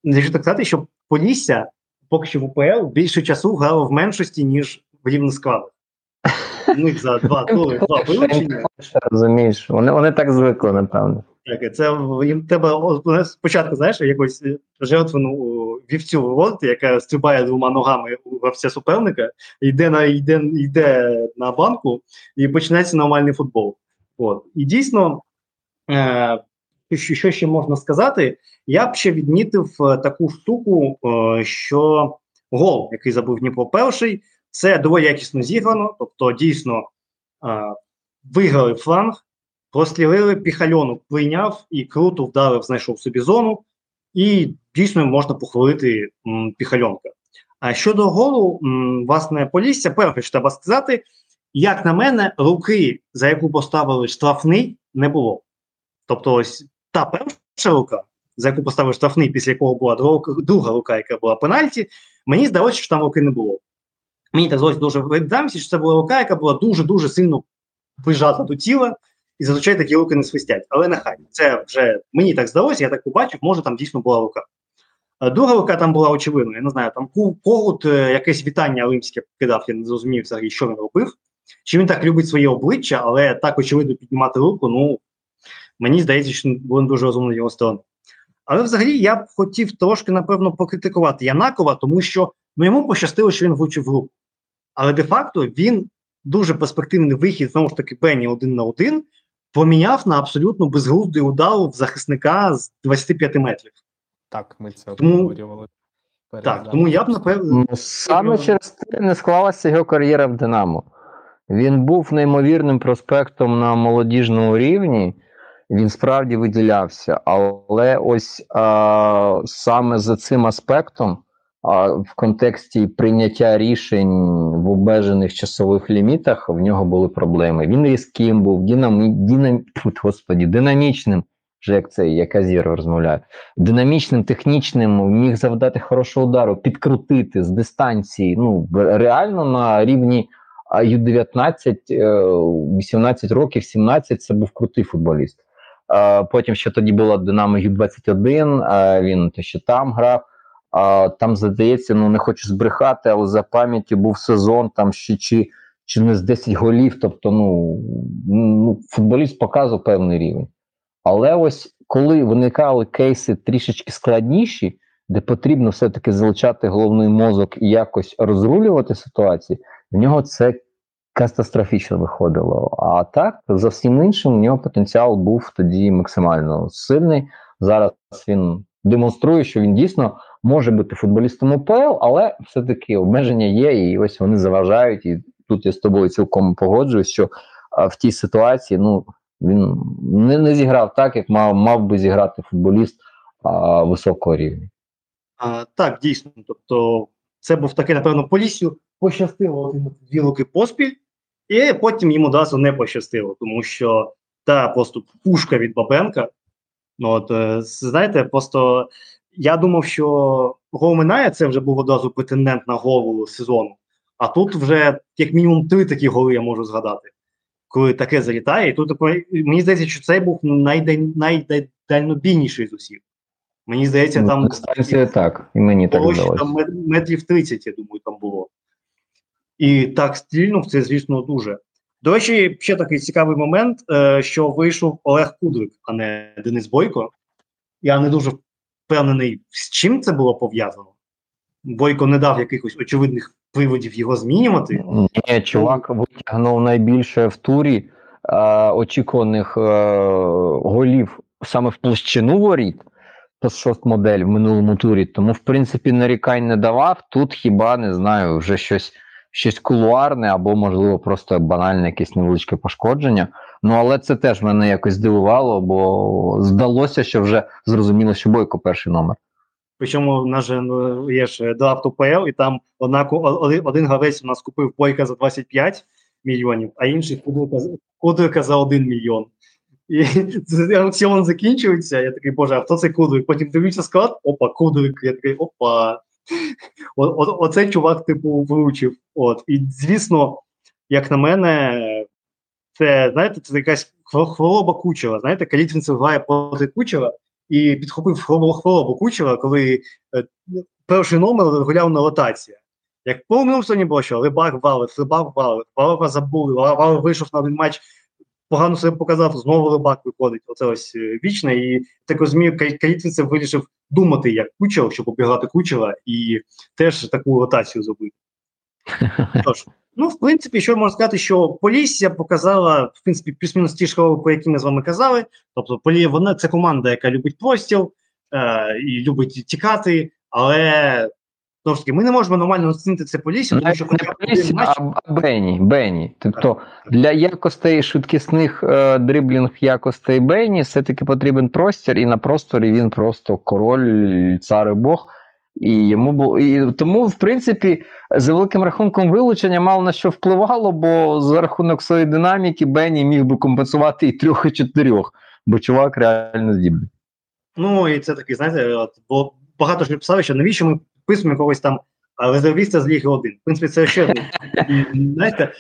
якщо так сказати, що Полісся поки що в УПЛ більше часу грало в меншості, ніж в рівноскладах. У них за два тури, два вилучення. Розумієш, вони, вони так звикли, напевно. Так, це їм треба спочатку, знаєш, якусь жертвену вівцю виводити, яка стрибає двома ногами у гравця суперника, йде на, йде, йде на банку і починається нормальний футбол. От. І дійсно, е- що ще можна сказати, я б ще відмітив таку штуку, е- що гол, який забив Дніпро перший, це доволі якісно зіграно, тобто дійсно е- виграли фланг, прострілили, Піхальону прийняв і круто вдарив, знайшов собі зону, і дійсно можна похвалити м, Піхальонка. А щодо голу, м, власне, Полісся, перше, що треба сказати, як на мене, руки, за яку поставили штрафний, не було. Тобто ось та перша рука, за яку поставили штрафний, після якого була друга, друга рука, яка була пенальті, мені здалося, що там руки не було. Мені так здалося дуже видався, що це була рука, яка була дуже-дуже сильно прижата до тіла, і зазвичай такі руки не свистять. Але нехай. Це вже мені так здалося, я так побачив, може там дійсно була рука. Друга рука там була очевидно, я не знаю, там Когут якесь вітання римське кидав, я не зрозумів взагалі, що він робив. Чи він так любить своє обличчя, але так очевидно піднімати руку, ну, мені здається, що було дуже розумно з його сторони. Але взагалі я б хотів трошки, напевно, покритикувати Янакова, тому що ну, йому пощастило, що він влучив руку. Але де-факто він дуже перспективний вихід, знову ж таки, Бенні один на один, поміняв на абсолютно безглуздий удар в захисника з двадцяти п'яти метрів. Так, ми це обговорювали. Так, тому я б, напевно... Саме через те не склалася його кар'єра в «Динамо». Він був неймовірним проспектом на молодіжному рівні, він справді виділявся, але ось а, саме за цим аспектом, а, в контексті прийняття рішень в обмежених часових лімітах, в нього були проблеми. Він різким був, динамі... Динамі... Фут, господі, динамічним, вже як це, яка зіра розмовляє, динамічним, технічним, міг завдати хорошого удару, підкрутити з дистанції. Ну, реально на рівні ю дев'ятнадцять, вісімнадцять років, сімнадцять це був крутий футболіст. Потім ще тоді була Динамо ю двадцять один, він ще там грав. А, там, здається, ну не хочу збрехати, але за пам'яті був сезон там ще чи, чи не з десять голів, тобто ну, ну футболіст показував певний рівень. Але ось коли виникали кейси трішечки складніші, де потрібно все-таки залучати головний мозок і якось розрулювати ситуації, в нього це катастрофічно виходило. А так, за всім іншим, в нього потенціал був тоді максимально сильний. Зараз він демонструє, що він дійсно може бути футболістом УПЛ, але все-таки обмеження є, і ось вони заважають, і тут я з тобою цілком погоджуюсь, що в тій ситуації, ну, він не, не зіграв так, як мав, мав би зіграти футболіст а, високого рівня. А, так, дійсно. Тобто це був такий, напевно, Поліссю пощастило дві роки поспіль, і потім йому одразу не пощастило, тому що та просто пушка від Бабенка. Ну, от, знаєте, просто я думав, що гол Миная це вже був одразу претендент на голову сезону, а тут вже як мінімум три такі голи я можу згадати, коли таке залітає. І тут мені здається, що цей був найдальнобійніший з усіх. Мені здається, там станція, так, і мені так здалося. Там метрів тридцять, я думаю, там було. І так стрільнув, це, звісно, дуже. До речі, ще такий цікавий момент, що вийшов Олег Кудрик, а не Денис Бойко. Я не дуже впевнений, з чим це було пов'язано. Бойко не дав якихось очевидних приводів його змінювати. Ні, чувак витягнув найбільше в турі е, очікуваних е, голів саме в площину воріт. Шост модель в минулому турі, тому, в принципі, нарікань не давав. Тут хіба, не знаю, вже щось, щось кулуарне або, можливо, просто банальне якесь невеличке пошкодження. Ну, але це теж мене якось здивувало, бо здалося, що вже зрозуміло, що Бойко перший номер. Причому в нас же ну, є ж драфт УПЛ, і там однако, один, один гравець у нас купив Бойка за двадцять п'ять мільйонів, а інший Кудрика за один мільйон. І аукціон закінчується, я такий, боже, а хто це Кудрик? Потім дивлюся склад, опа, Кудрик, я такий, опа. О, о, оцей чувак, типу, вручив. От. І, звісно, як на мене, це, знаєте, це якась хвороба Кучера, знаєте, Калітвінцев грає проти Кучера і підхопив хворобу Кучера, коли е, перший номер регулярна ротація. Як по минулому сезоні було, що Рибак валив, Рибак валив, Валова забули, Валов вийшов на один матч, погано себе показав, знову Рибак виходить. Оце ось вічне. І так розумію, Калітвінцев вирішив думати як Кучер, щоб обіграти Кучера, і теж таку ротацію зробити. Тож, ну, в принципі, що можна сказати, що Полісся показала, в принципі, плюс-мінус ті школи, про які ми з вами казали. Тобто, Полі, вона це команда, яка любить простіл е- і любить тікати, але знову ж таки, ми не можемо нормально оцінити це Полісся, тому що не Полісся, а, а Бенні, Бенні. Тобто для якостей швидкісних е- дриблінг якостей Бенні все-таки потрібен простір, і на просторі він просто король, цар і бог. І йому було, і тому, в принципі, за великим рахунком вилучення мало на що впливало, бо за рахунок своєї динаміки Бенні міг би компенсувати і трьох, і чотирьох, бо чувак реально здібний. Ну, і це такий, знаєте, от, бо багато ж писали, що навіщо ми підписуємо когось там резервіста з Ліги один. В принципі, це ще один. І, знаєте,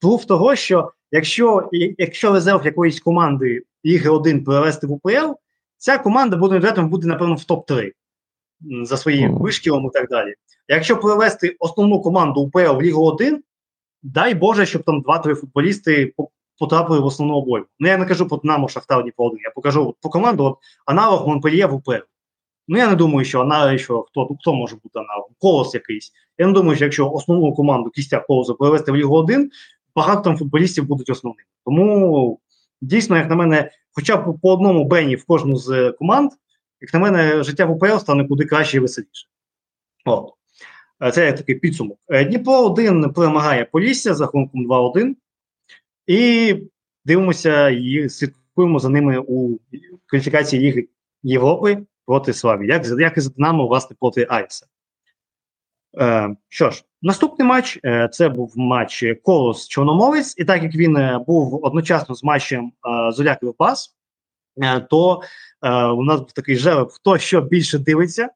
плюс того, що якщо, якщо резерв якоїсь команди Ліги один перевести в УПЛ, ця команда буде, буде напевно, в топ-три. За своїм вишкілом і так далі. Якщо привести основну команду УПЛ в Лігу один, дай Боже, щоб там два-три футболісти потрапили в основну обойму. Ну, я не кажу по Динамо, Шахтар, Дніпро-один, я покажу по команду, от, аналог Монпельє в УПЛ. Ну, я не думаю, що аналог, що хто, хто може бути аналог, Колос якийсь. Я не думаю, що якщо основну команду кістя Колосу привести в Лігу один, багато там футболістів будуть основними. Тому, дійсно, як на мене, хоча б по одному Бені в кожну з команд, як на мене, життя в УПЛ стане куди краще і веселіше. От. Це такий підсумок. Дніпро-один перемагає Полісся з рахунком два-один. І дивимося і слідкуємо за ними у кваліфікації Ліги Європи проти Славі. Як, як і за Динамо, власне, проти Айса. Е, що ж, наступний матч, е, це був матч Колос-Чорноморець. І так як він е, був одночасно з матчем е, Зоря-Кривбас, то е, у нас був такий жереб, хто що більше дивиться.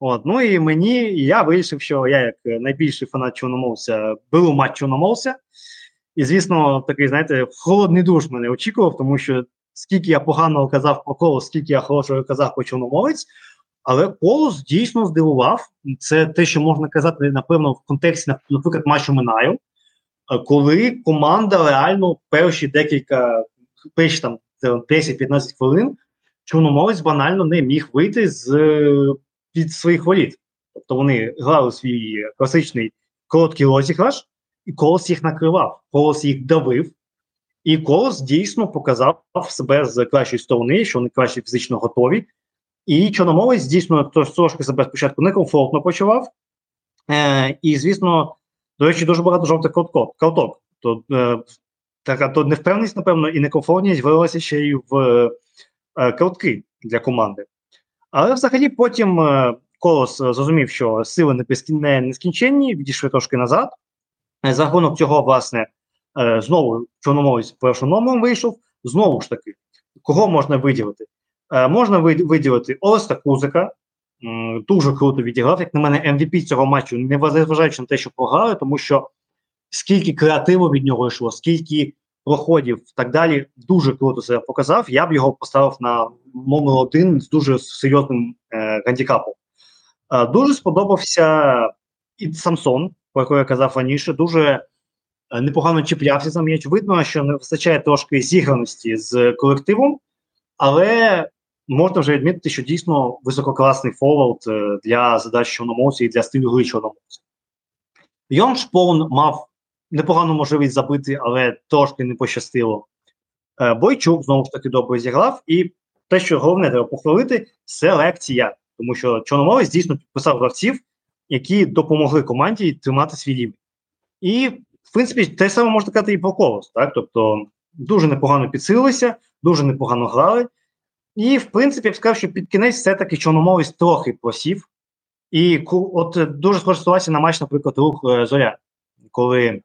От, ну і мені, і я вирішив, що я як найбільший фанат Чорноморця беру матч Чорноморця. І, звісно, такий, знаєте, холодний душ мене очікував, тому що скільки я поганого казав про Колос, скільки я хорошого казав про Чорноморець, але Колос дійсно здивував. Це те, що можна казати, напевно, в контексті, наприклад, матчу Минаю, коли команда реально перші декілька, перші там, десять-п'ятнадцять хвилин, Чорноморець банально не міг вийти з під своїх воріт. Тобто вони грали свій класичний короткий розіграш, і Колос їх накривав, Колос їх давив, і Колос дійсно показав себе з кращої сторони, що вони краще фізично готові, І Чорноморець, дійсно, трошки себе спочатку некомфортно почував. Е, і, звісно, до речі, дуже багато жовтих карток. То, е, така то невпевненість, напевно, і некомфортність вилилася ще й в е, картки для команди. Але, взагалі, потім е, Колос зрозумів, що сили не, не нескінченні, відійшли трошки назад. За рахунок цього, власне, е, знову Чорноморець першим номером вийшов. Знову ж таки, кого можна виділити? Е, можна виділити Олеса Кузика, м, дуже круто відіграв, як на мене, ем ві пі цього матчу, не зважаючи на те, що програли, тому що скільки креативу від нього йшло, скільки проходів і так далі, дуже круто себе показав. Я б його поставив на номер один з дуже серйозним е, гандікапом. Е, дуже сподобався і Самсон, про якого я казав раніше, дуже непогано чіплявся за м'яч. Видно, що не вистачає трошки зіграності з колективом, але можна вже відмітити, що дійсно висококласний форвард для задач Чорноморця і для стилю гри Чорноморця. Йон Шпорн мав непогану можливість забити, але трошки не пощастило. Бойчук знову ж таки добре зіграв, і те, що головне треба похвалити, селекція, тому що Чорноморець дійсно підписав гравців, які допомогли команді тримати свій рівень. І, в принципі, те саме можна казати і про Колос, так? Тобто дуже непогано підсилилися, дуже непогано грали. І, в принципі, я б сказав, що під кінець все-таки Чорноморець трохи просів. І от дуже схожа ситуація на матч, наприклад, Рух Зоря, коли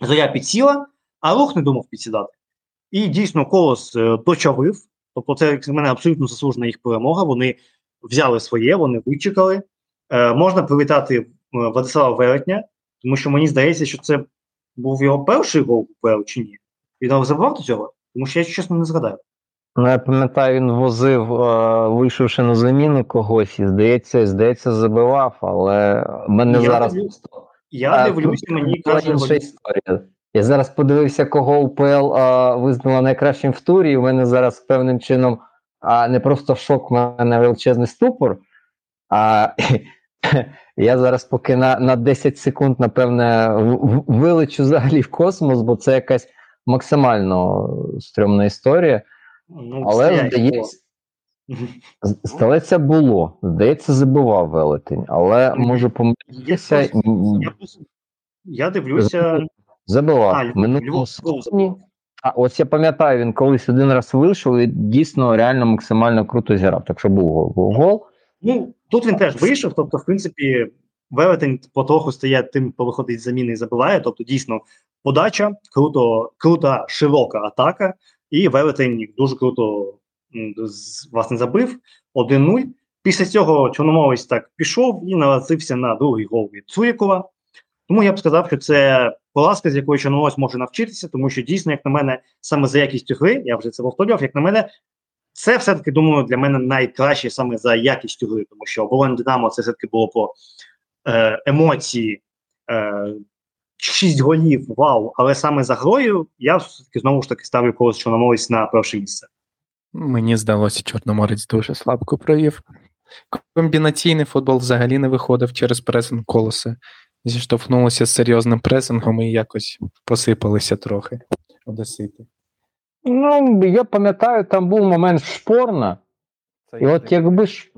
Зоря підсіла, а Рух не думав підсідати. І, дійсно, Колос дочавив. Тобто це, як на мене, абсолютно заслужена їх перемога. Вони взяли своє, вони вичекали. Е, можна привітати Владислава Веретня, тому що мені здається, що це був його перший гол в УПЛ чи ні. Він забрав до цього? Тому що я, чесно, не згадаю. Ну, я пам'ятаю, він возив, вийшовши на заміну когось, і здається, здається, забивав, але мене я зараз... Дивлюсь, я дивлюся, мені каже... Я зараз подивився, кого УПЛ а, визнала найкращим в турі, і в мене зараз певним чином а, не просто шок, в мене величезний ступор, а... Я зараз поки на, на десять секунд, напевне, вилечу взагалі в космос, бо це якась максимально стрьомна історія. Ну, але, здається, здається, було. Здається, забував Велетень, але можу помилитися. Я, я, я дивлюся... Забував. Минулого сезону. А ось я пам'ятаю, він колись один раз вийшов і дійсно реально максимально круто зіграв. Так що був, був гол. Ну, тут він теж вийшов, тобто, в принципі, Велетень потроху стає тим, хто виходить з заміни і забиває, тобто, дійсно, подача, круто, крута, широка атака, і Велетень дуже круто, власне, забив, один нуль. Після цього Чорноморець так пішов і наразився на другий гол від Цурікова, тому я б сказав, що це поразка, з якої Чорноморець може навчитися, тому що, дійсно, як на мене, саме за якістю гри, я вже це повторював, як на мене, це все-таки, думаю, для мене найкраще саме за якістю гри, тому що Оболонь Динамо це все-таки було по е, емоції, е, шість голів, вау, але саме за грою я все-таки знову ж таки ставлю когось Чорноморець на перше місце. Мені здалося, Чорноморець дуже слабко провів. Комбінаційний футбол взагалі не виходив через пресинг Колоса. Зіштовхнулося з серйозним пресингом і якось посипалися трохи одесити. Ну, я пам'ятаю, там був момент Шпорна, і от якби ж,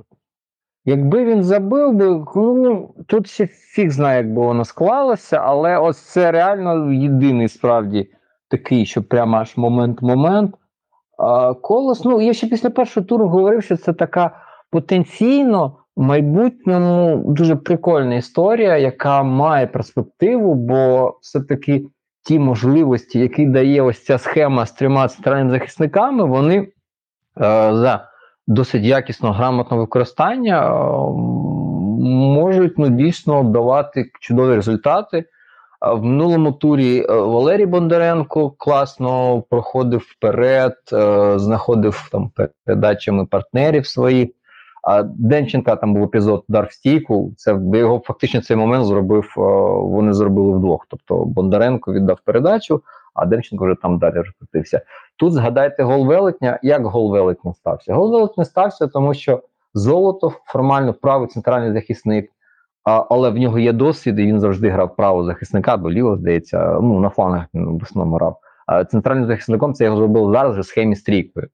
якби він забив би, ну, тут ще фіг знає, як би воно склалося, але ось це реально єдиний, справді, такий, що прямо аж момент-момент. А Колос, ну, я ще після першого туру говорив, що це така потенційно, в майбутньому, дуже прикольна історія, яка має перспективу, бо все-таки ті можливості, які дає ось ця схема з трьома центральними захисниками, вони е, за досить якісно, грамотне використання е, можуть, ну, дійсно давати чудові результати. В минулому турі Валерій Бондаренко класно проходив вперед, е, знаходив там передачами партнерів своїх. А Денченка, там був епізод «Удар в стійку», це його фактично цей момент зробив, вони зробили вдвох. Тобто Бондаренко віддав передачу, а Денченко вже там далі розкрутився. Тут згадайте гол Велетня. Як гол Велетня стався? Гол Велетня стався, тому що Золотов формально правий центральний захисник, але в нього є досвід, і він завжди грав правого захисника, бо ліво, здається, ну, на флангах в основному грав. Центральним захисником це його зробили зараз вже в схемі з трійкою.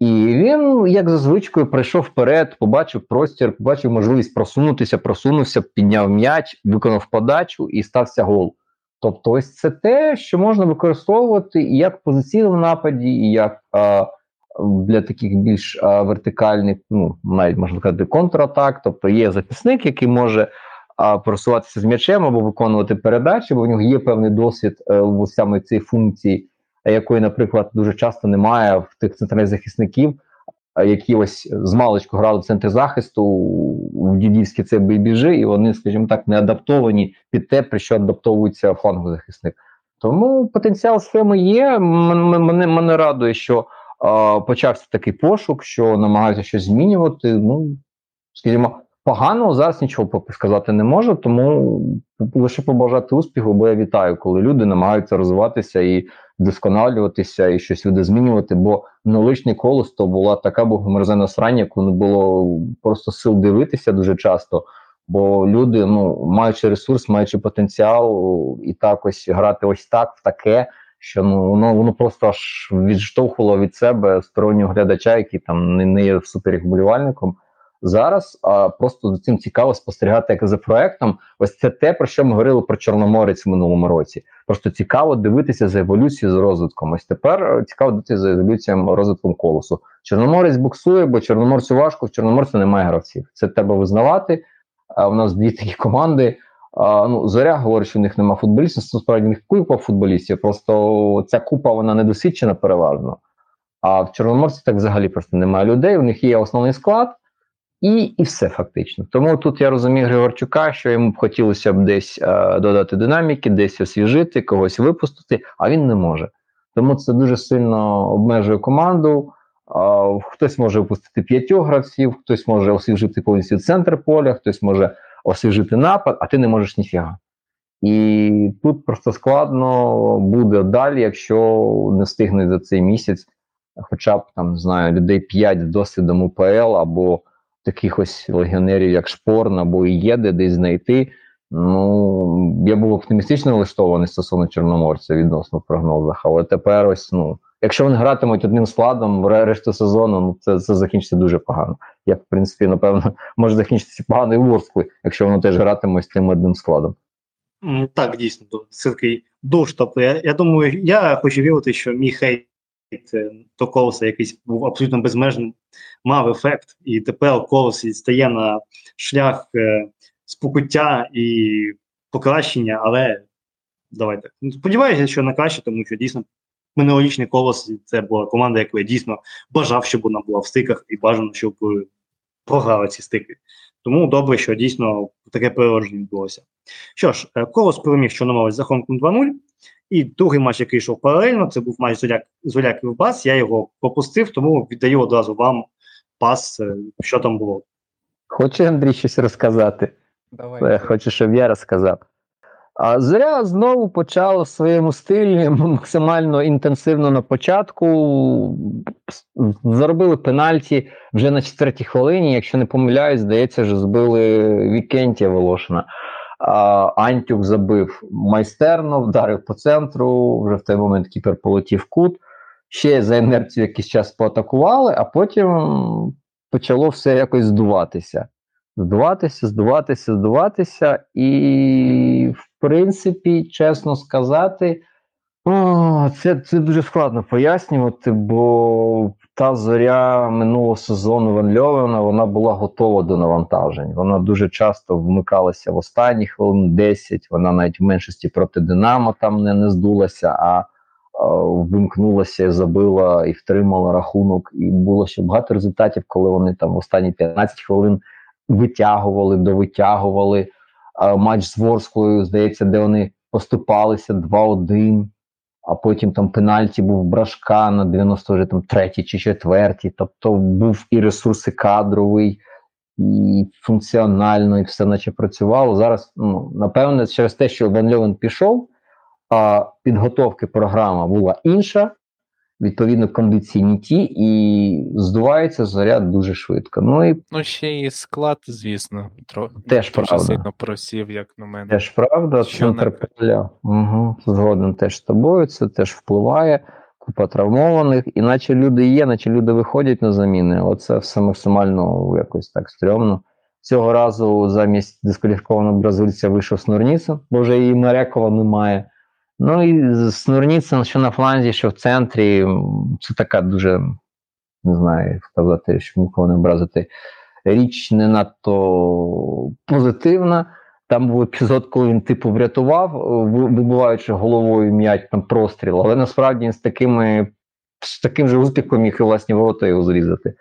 І він, як за звичкою, прийшов вперед, побачив простір, побачив можливість просунутися, просунувся, підняв м'яч, виконав подачу і стався гол. Тобто ось це те, що можна використовувати і як позиційно в нападі, і як а, для таких більш а, вертикальних, ну, навіть, можна сказати, контратак. Тобто є захисник, який може а, просуватися з м'ячем або виконувати передачі, бо в нього є певний досвід а, в саме цій функції, якої, наприклад, дуже часто немає в тих центральних захисників, які ось з маличку грали в центрі захисту, в дідівські це бейбіжі, і вони, скажімо так, не адаптовані під те, при що адаптовується фланговий захисник. Тому потенціал схеми є. Мене, мене радує, що е, почався такий пошук, що намагаються щось змінювати. Ну, скажімо, поганого зараз нічого поки сказати не можу, тому лише побажати успіху, бо я вітаю, коли люди намагаються розвиватися і вдосконалюватися, і щось видозмінювати, бо минулорічний Колос то була така богомерзена срань, яку не було просто сил дивитися дуже часто, бо люди, ну, маючи ресурс, маючи потенціал, і так ось грати ось так, в таке, що ну, воно, воно просто аж відштовхувало від себе стороннього глядача, який там не, не є суперігболівальником. Зараз а, просто за цим цікаво спостерігати, як за проектом. Ось це те, про що ми говорили про Чорноморець в минулому році. Просто цікаво дивитися за еволюцією, з розвитком. Ось тепер цікаво дивитися за еволюцією, розвитком Колосу. Чорноморець буксує, бо Чорноморцю важко, в Чорноморці немає гравців. Це треба визнавати. А у нас дві такі команди. А, ну, Зоря говорить, що в них немає футболістів. Насправді, в них купа футболістів. Просто ця купа, вона недосвідчена переважно. А в Чорноморці так взагалі просто немає людей. У них є основний склад. І, і все фактично. Тому тут я розумію Григорчука, що йому б хотілося б десь е, додати динаміки, десь освіжити, когось випустити, а він не може. Тому це дуже сильно обмежує команду. Е, хтось може випустити п'ятьох гравців, хтось може освіжити повністю центр поля, хтось може освіжити напад, а ти не можеш ніфіга. І тут просто складно буде далі, якщо не встигнуть за цей місяць хоча б, там, не знаю, людей п'ять з досвідом У П Л або таких ось легіонерів, як Шпорн або Ієде, десь знайти. Ну, я був оптимістично налаштований стосовно Чорноморця відносно в прогнозах, але тепер ось, ну, якщо вони гратимуть одним складом решту сезону, ну, це, це закінчиться дуже погано. Як, в принципі, напевно, може закінчитися погано і в Ворскли, якщо вони теж гратимуть тим одним складом. Так, дійсно, це такий доштовх. Я, я думаю, я хочу вірити, що мій хейт то Колоса якийсь був абсолютно безмежний, мав ефект, і тепер Колос стає на шлях е, спокуття і покращення, але давайте. Сподіваюся, що на краще, тому що дійсно минулорічний Колос це була команда, яку я дійсно бажав, щоб вона була в стиках, і бажано, щоб програла ці стики. Тому добре, що дійсно таке переродження відбулося. Що ж, Колос переміг Чорноморець за рахунком два нуль. І другий матч, який йшов паралельно, це був матч Зоря Кривбас, я його пропустив, тому віддаю одразу вам пас, що там було. Хоче Андрій щось розказати? Давай. Хочу, щоб я розказав. А Зоря знову почала в своєму стилі максимально інтенсивно на початку. Заробили пенальті вже на четвертій хвилині, якщо не помиляюсь, здається, що збили Вікентія Волошина. А, Антюк забив майстерно, вдарив по центру, вже в той момент кіпер полетів кут, ще за інерцію якийсь час поатакували, а потім почало все якось здуватися. Здуватися, здуватися, здуватися, і в принципі, чесно сказати, о, це, це дуже складно пояснювати, бо та Зоря минулого сезону Ван Левена, вона була готова до навантажень. Вона дуже часто вмикалася в останні хвилин десять, вона навіть в меншості проти Динамо там не, не здулася, а вимкнулася, забила і втримала рахунок. І було ще багато результатів, коли вони там в останні п'ятнадцять хвилин витягували, довитягували. А матч з Ворсклою, здається, де вони поступалися два один. А потім там пенальті був Брашка на дев'яносто третій чи четвертій. Тобто був і ресурси кадровий, і функціонально, і все наче працювало. Зараз, ну, напевне, через те, що Ван Левен пішов, а підготовки програма була інша, відповідно, кондиції не ті, і здувається заряд дуже швидко. Ну, і... ну ще і склад, звісно, трохи. Теж правда. Дуже сильно просів, як на мене. Теж правда, центр поля. Угу. Згоден теж з тобою, це теж впливає. купа травмованих, і наче люди є, наче люди виходять на заміни. Оце все максимально якось так стрьомно. Цього разу замість дискваліфікованого бразильця вийшов Снурніцин, бо вже і Марякова немає. Ну і Снурніцин, що на фланзі, що в центрі, це така дуже, не знаю, як сказати, щоб нікого не образити, річ не надто позитивна. Там був епізод, коли він типу врятував, вибиваючи головою м'яч там простріл, але насправді він з, такими, з таким же успіхом міг і власні ворота його зрізати.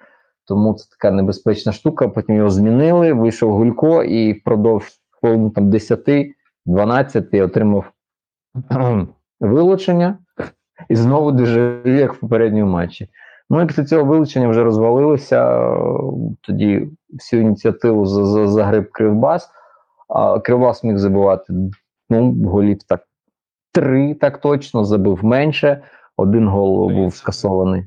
Тому це така небезпечна штука, потім його змінили, вийшов Гулько і впродовж хвилин там десять-дванадцять отримав вилучення і знову дуже як в попередньому матчі. Ну і після цього вилучення вже розвалилися, тоді всю ініціативу загриб Кривбас, а Кривбас міг забивати, ну, голів так три, так точно, забив менше, один гол був скасований.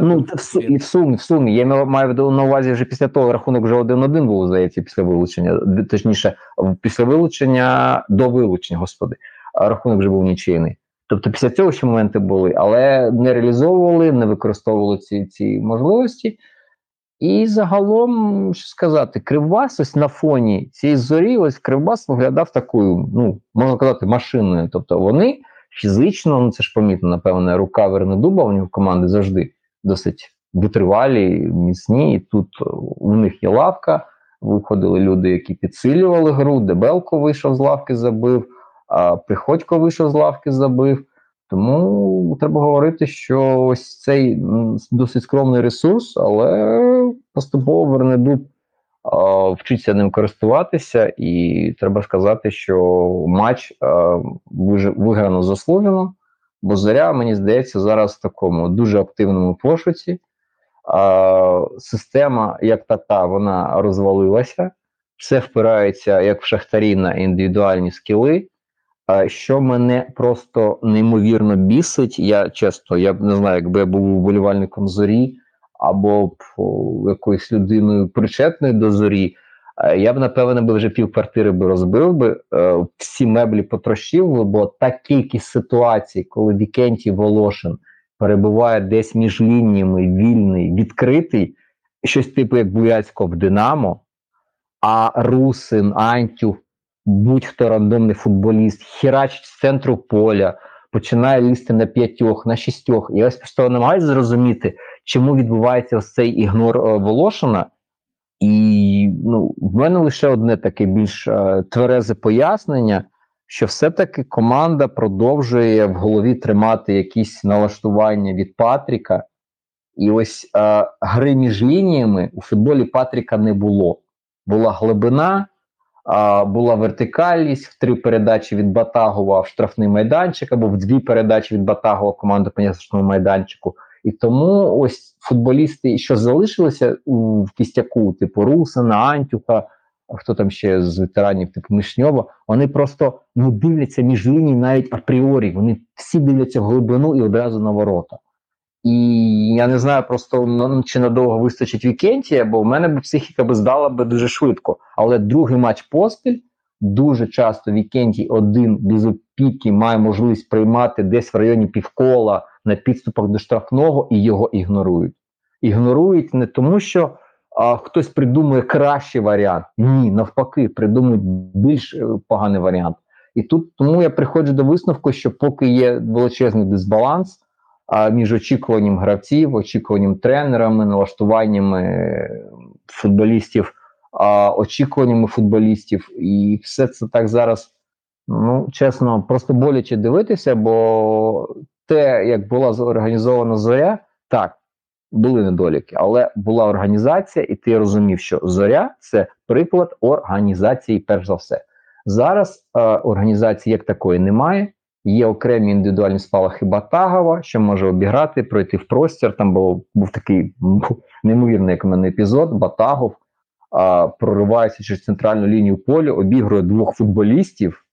Ну, і в сумі, в сумі. Я маю на увазі, вже після того рахунок вже один-один був, здається, після вилучення. Точніше, після вилучення, до вилучення, господи. Рахунок вже був нічийний. Тобто після цього ще моменти були, але не реалізовували, не використовували ці, ці можливості. І загалом, що сказати, Кривбас ось на фоні цієї зорі, ось Кривбас виглядав такою, ну, можна казати, машиною. Тобто вони фізично, ну це ж помітно, напевне, рука Вернедуба, у нього команди завжди досить витривалі, міцні, і тут у них є лавка, виходили люди, які підсилювали гру, Дебелко вийшов з лавки, забив, а Приходько вийшов з лавки, забив. Тому треба говорити, що ось цей досить скромний ресурс, але поступово Вернедуб вчиться ним користуватися, і треба сказати, що матч виграно заслужено, бо Зоря, мені здається, зараз в такому дуже активному пошуці. Система, як та-та, вона розвалилася, все впирається, як в Шахтарі, на індивідуальні скіли. Що мене просто неймовірно бісить, я чесно, я не знаю, якби я був вболівальником Зорі, або б якоюсь людиною причетною до Зорі, я б, напевно, вже пів квартири би розбив би, всі меблі потрощив би, бо та кількість ситуацій, коли Вікентій Волошин перебуває десь між лініями, вільний, відкритий, щось типу як Буяльського в Динамо, а Русин, Антюх, будь-хто рандомний футболіст, хірачить з центру поля, починає лізти на п'ятьох, на шістьох. Я ось просто намагаюся зрозуміти, чому відбувається ось цей ігнор Волошина. І ну, в мене лише одне таке більш е, тверезе пояснення, що все-таки команда продовжує в голові тримати якісь налаштування від Патріка. І ось е, гри між лініями у футболі Патріка не було. Була глибина, була вертикальність, в три передачі від Батагова в штрафний майданчик, або в дві передачі від Батагова команда по штрафному майданчику. І тому ось футболісти, що залишилися у в Кістяку, типу Русина, Антюха, хто там ще з ветеранів, типу Мишньова, вони просто ну, дивляться між ліній навіть апріорі, вони всі дивляться в глибину і одразу на ворота. І я не знаю просто, ну, чи надовго вистачить Вікентія, бо в мене б психіка би здала би дуже швидко. Але другий матч поспіль, дуже часто Вікентій один без опіки має можливість приймати десь в районі півкола на підступах до штрафного, і його ігнорують. Ігнорують не тому, що а, хтось придумує кращий варіант. Ні, навпаки, придумують більш поганий варіант. І тут тому я приходжу до висновку, що поки є величезний дисбаланс між очікуванням гравців, очікуванням тренерами, налаштуваннями футболістів, очікуваннями футболістів. І все це так зараз, ну, чесно, просто боляче дивитися, бо те, як була організована Зоря, так, були недоліки, але була організація, і ти розумів, що Зоря – це приклад організації перш за все. Зараз е, організації як такої немає. Є окремі індивідуальні спалахи Батагова, що може обіграти, пройти в простір. Там був, був такий неймовірний, як у мене, епізод. Батагов а, проривається через центральну лінію поля, обігрує двох футболістів,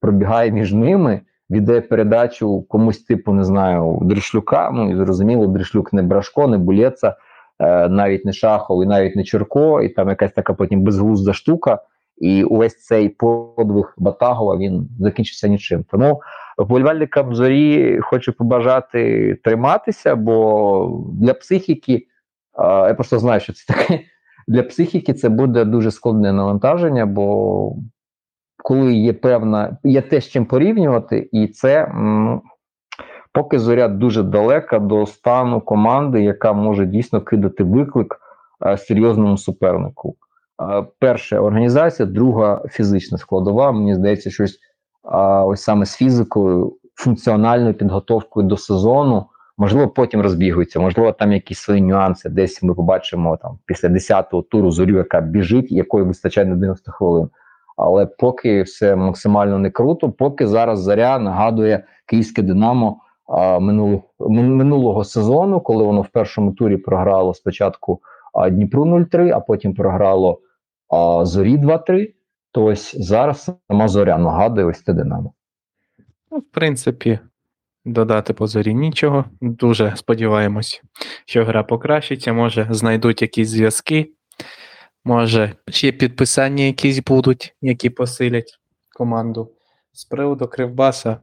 пробігає між ними, віддає передачу комусь типу, не знаю, Дришлюка. Ну, і зрозуміло, Дришлюк не Брашко, не Булєца, е, навіть не Шахов і навіть не Черко. І там якась така потім безглузда штука. І увесь цей подвиг Батагова, він закінчився нічим. Тому Вболівальникам «Зорі» хочу побажати триматися, бо для психіки, я просто знаю, що це таке, для психіки це буде дуже складне навантаження, бо коли є певна, є те, з чим порівнювати, і це м- поки «Зоря» дуже далека до стану команди, яка може дійсно кидати виклик а, серйозному супернику. А, перше – організація, друга – фізична складова. Мені здається, щось а, ось саме з фізикою, функціональною підготовкою до сезону, можливо, потім розбігаються, можливо, там якісь свої нюанси, десь ми побачимо там, після десятого туру «Зорю», яка біжить, якої вистачає на дев'яносто хвилин. Але поки все максимально не круто, поки зараз «Зоря» нагадує київське «Динамо» а, минулого, минулого сезону, коли воно в першому турі програло спочатку а, Дніпру нуль три, а потім програло а, «Зорі» два три, то ось зараз сама «Зоря» нагадує ось те «Динамо». Ну, в принципі, додати по «Зорі» нічого. Дуже сподіваємось, що гра покращиться, може знайдуть якісь зв'язки. Може, ще підписання якісь будуть, які посилять команду. З приводу Кривбаса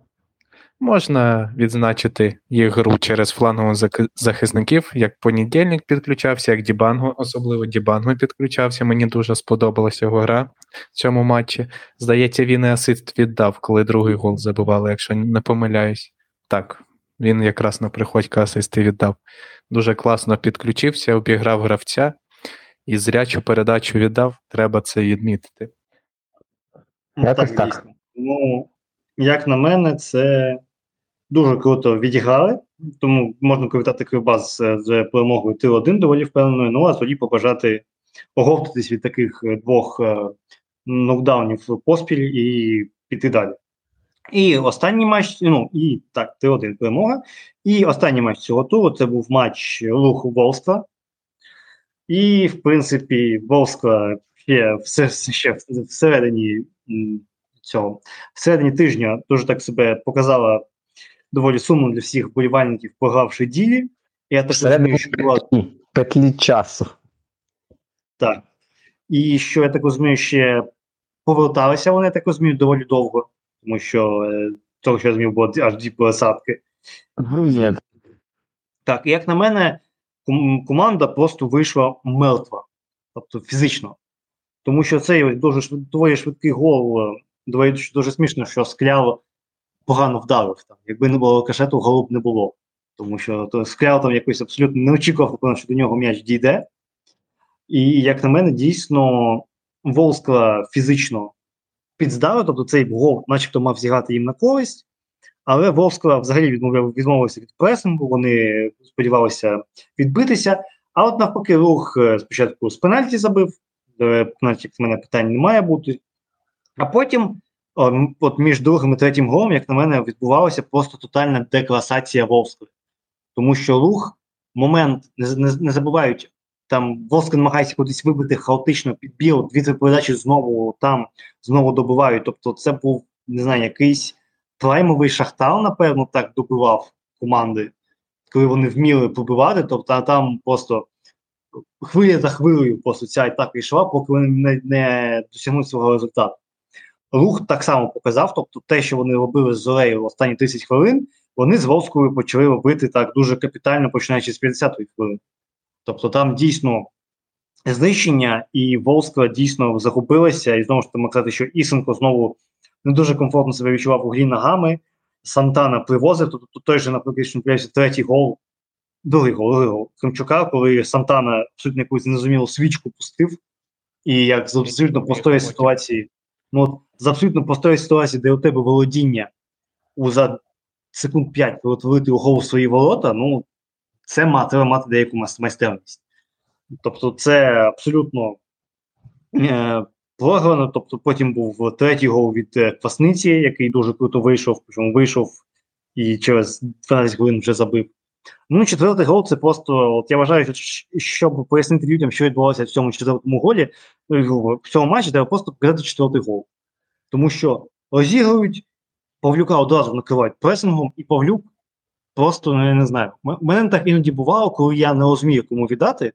можна відзначити їх гру через флангових захисників, як Понедільник підключався, як Дібанго, особливо Дібанго підключався. Мені дуже сподобалася його гра в цьому матчі. Здається, він і асист віддав, коли другий гол забивали, якщо не помиляюсь. Так, він якраз на Приходька асисти віддав. Дуже класно підключився, обіграв гравця. І зрячу передачу віддав, треба це відмітити. Ну, так, так. Ну, як на мене, це дуже круто відіграли, тому можна привітати Кривбас з перемогою три один доволі впевненою, ну а тоді побажати оговтатись від таких двох нокдаунів поспіль і піти далі. І останній матч, ну і так, три один перемога, і останній матч цього туру, це був матч Руху Волства. І, в принципі, Волська ще, ще всередині цього, всередині тижня дуже так себе показала доволі сумно для всіх болівальників, програвши ділі. Я так розумію, що була... петлі часу. Так. І що, я так розумію, ще поверталися вони, я так розумію, доволі довго, тому що, того, що я розумів, було аж дві пересадки. Mm-hmm. Так, як на мене, команда просто вийшла мертва, тобто фізично. Тому що цей дуже доволі швидкий гол, доволі дуже смішно, що Скляр погано вдарив. Там. Якби не було рикошету, голу б не було. Тому що то Скляр там якось абсолютно не очікував, що до нього м'яч дійде. І, як на мене, дійсно Волскла фізично підздала, тобто цей гол начебто мав зіграти їм на користь. Але Волскла взагалі відмовилася від пресингу, вони сподівалися відбитися. А от навпаки, Рух спочатку з пенальті забив, пенальті в мене питань не має бути. А потім, от між другим і третім голом, як на мене, відбувалася просто тотальна декласація Волскли. Тому що Рух, момент, не, не, не забувають, там Волскла намагається кудись вибити хаотично підбір, дві-три передачі знову там, знову добивають. Тобто це був, не знаю, якийсь праймовий Шахтар, напевно, так добивав команди, коли вони вміли пробивати, тобто там просто хвиля за хвилею просто ця атака йшла, поки вони не, не досягнуть свого результату. Рух так само показав, тобто те, що вони робили з «Зорею» в останні тридцять хвилин, вони з Волською почали робити так дуже капітально, починаючи з п'ятдесятої хвилини. Тобто там дійсно знищення, і Волська дійсно загубилася, і знову ж таки казати, що Ісенко знову не дуже комфортно себе відчував у грі ногами, Сантана привозив, тобто той же, наприклад, третій гол, другий гол, другий гол Кримчука, коли Сантана абсолютно якусь незрозумілу свічку пустив, і як з абсолютно простої ситуації, ну от, з абсолютно простої ситуації, де у тебе володіння у за секунд п'ять перетворити у гол свої ворота, ну, це мати, треба мати деяку майстерність. Тобто це абсолютно... Е- Програно, тобто потім був третій гол від Квасниці, який дуже круто вийшов, причому вийшов і через дванадцять хвилин вже забив. Ну, четвертий гол, це просто, от я вважаю, що, щоб пояснити людям, що відбувалося в цьому четвертому голі, в цьому матчі треба просто показати четвертий гол. Тому що розігрують, Павлюка одразу накривають пресингом, і Павлюк просто, ну, я не знаю, мене так іноді бувало, коли я не розумію, кому віддати,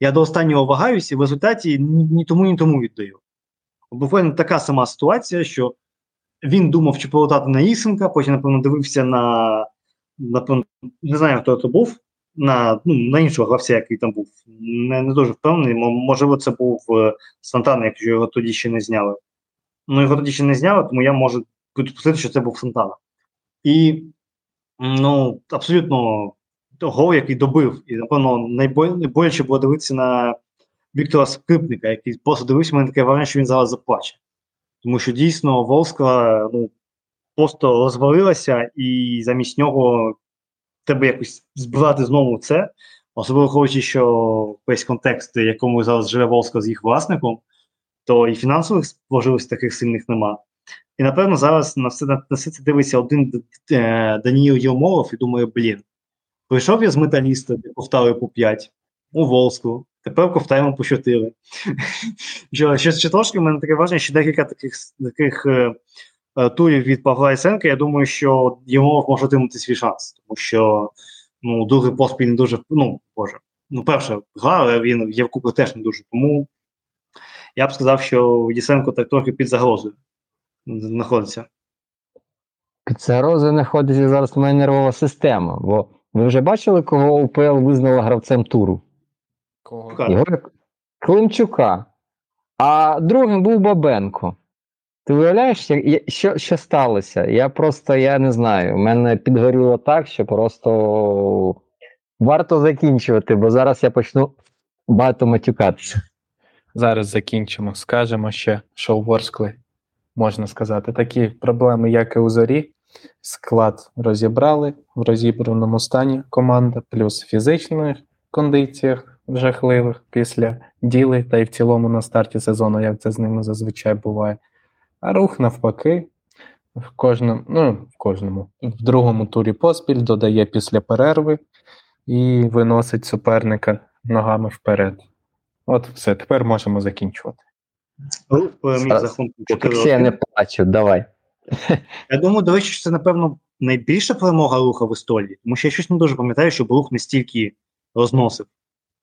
я до останнього вагаюся, і в результаті ні, ні тому, ні тому віддаю. Буквально така сама ситуація, що Він думав, чи полетати на Ісенка, потім, напевно, дивився на, напевно, не знаю, хто це був, на, ну, на іншого гравця, який там був. Не, не дуже впевнений, можливо, це був Сантана, якщо його тоді ще не зняли. Ну, його тоді ще не зняли, тому я можу підпустити, що це був Сантана. І, ну, абсолютно гол, який добив. І, напевно, найбільше було дивитися на Віктора Скрипника, який просто дивився, мені таке враження, що він зараз заплаче. Тому що дійсно Волскла, ну, просто розвалилася, і замість нього треба якось збирати знову це. Особливо враховуючи, що весь контекст, в якому зараз живе Волскла з їх власником, то і фінансових можливостей таких сильних нема. І, напевно, зараз на все, на все це дивиться один е, Даніїл Єлморов і думає, блін, прийшов я з Металіста, ковтали по п'ять, у Волску, тепер ковтаємо по чотири. Що, ще, ще трошки в мене таке враження, ще декілька таких, таких е, е, турів від Павла Ісенка, я думаю, що Єлморов може отримати свій шанс, тому що, ну, другий поспіль не дуже, ну, боже, ну, перша гра, але він є в куплі теж не дуже, тому я б сказав, що Ісенко так трохи під загрозою знаходиться. Під загрозою знаходиться зараз моя нервова система, бо ви вже бачили, кого УПЛ визнала гравцем туру? Кого? Ігоря Климчука. А другим був Бабенко. Ти уявляєш, що, що сталося? Я просто, я не знаю, в мене підгоріло так, що просто варто закінчувати, бо зараз я почну багато матюкатися. Зараз закінчимо. Скажемо ще, що у Ворскли, можна сказати, такі проблеми, як і у Зорі. Склад розібрали в розібраному стані команда, плюс фізичних кондиціях жахливих після діли, та й в цілому на старті сезону, як це з ними зазвичай буває. А Рух навпаки, в кожному, ну, в кожному, в другому турі поспіль додає після перерви і виносить суперника ногами вперед. От все, тепер можемо закінчувати. Рух переміг за рахунком чотири один. Я не плачу, давай. Я думаю, до речі, що це, напевно, найбільша перемога Руха в історії, тому що я щось не дуже пам'ятаю, щоб Рух настільки розносив.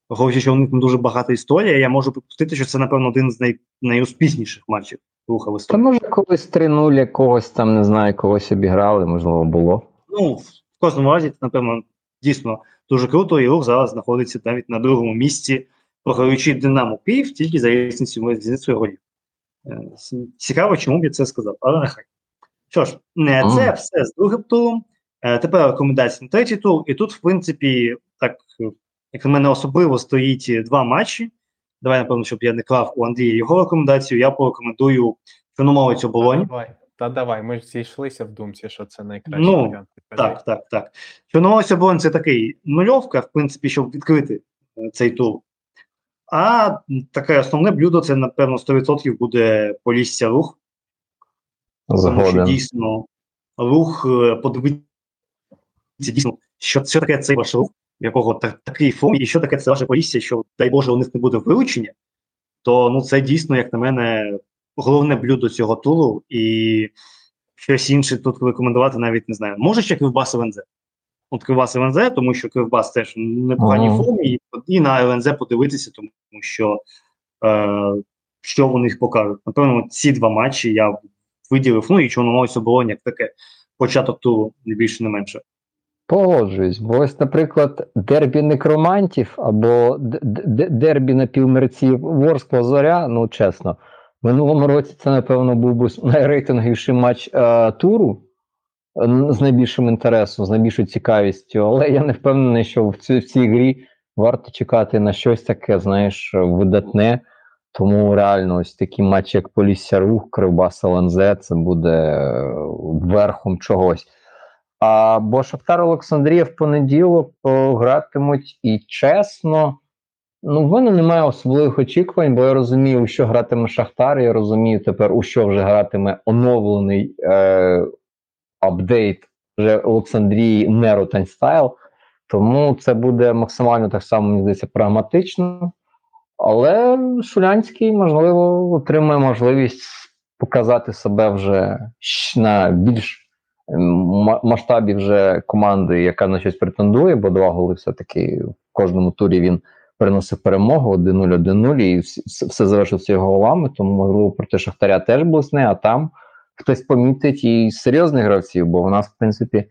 Враховуючи, що у них не дуже багата історія, я можу припустити, що це, напевно, один з най... найуспішніших матчів Руха в історії. Та може колись три нуль якогось там, не знаю, когось обіграли, можливо, було. Ну, в кожному разі, це, напевно, дійсно дуже круто, і Рух зараз знаходиться навіть на другому місці, програючи Динамо Київ, тільки за різницею голів. Цікаво, чому б я це сказав, але нехай. Що ж, не, це mm. все з другим туром. Е, тепер рекомендації на третій тур. І тут, в принципі, так, як на мене особливо стоїть два матчі. Давай, напевно, щоб я не клав у Андрія його рекомендацію, я порекомендую феномалицю Оболонь. Та давай, ми ж зійшлися в думці, що це найкращий ну, варіант. Так, так, так. Феномалиця Оболонь – це такий нульовка, в принципі, щоб відкрити цей тур. А таке основне блюдо – це, напевно, сто відсотків буде Полісся Рух. Тому що дійсно Рух, подивіться дійсно, що, що таке цей ваш Рух, в якого так, такий формі, і що таке це ваше Полісся, що, дай Боже, у них не буде вилучення, то ну, це дійсно, як на мене, головне блюдо цього туру, і щось інше тут рекомендувати навіть не знаю. Може ще Кривбас ЛНЗ? От Кривбас ЛНЗ, тому що Кривбас теж непогані ага. формі, і, і на ЛНЗ подивитися, тому що е, що вони їх покажуть. Напевно, ці два матчі я виділив, ну і Чорноморець Оболонь, як таке початок туру, не більше, не менше. Погоджуюсь, бо ось, наприклад, дербі некромантів або дербі напівмерців Ворскла Зоря, ну чесно, в минулому році це, напевно, був би найрейтинговіший матч е- туру з найбільшим інтересом, з найбільшою цікавістю, але я не впевнений, що в цій, в цій грі варто чекати на щось таке, знаєш, видатне. Тому реально ось такі матчі, як Полісся Рух, Кривбас ЛНЗ, це буде верхом чогось. А, бо Шахтар Олександрія в понеділок гратимуть і чесно, ну в мене немає особливих очікувань, бо я розумію, у що гратиме Шахтар, я розумію тепер, у що вже гратиме оновлений е- апдейт вже Олександрії не Ротенстайл. Тому це буде максимально так само, мені здається, прагматично. Але Шулянський, можливо, отримає можливість показати себе вже на більш масштабі вже команди, яка на щось претендує, бо два голи все-таки в кожному турі він приносив перемогу один нуль, один нуль, і все завершилося його голами, тому, можливо, проти Шахтаря теж блесне, а там хтось помітить і серйозних гравців, бо у нас, в принципі,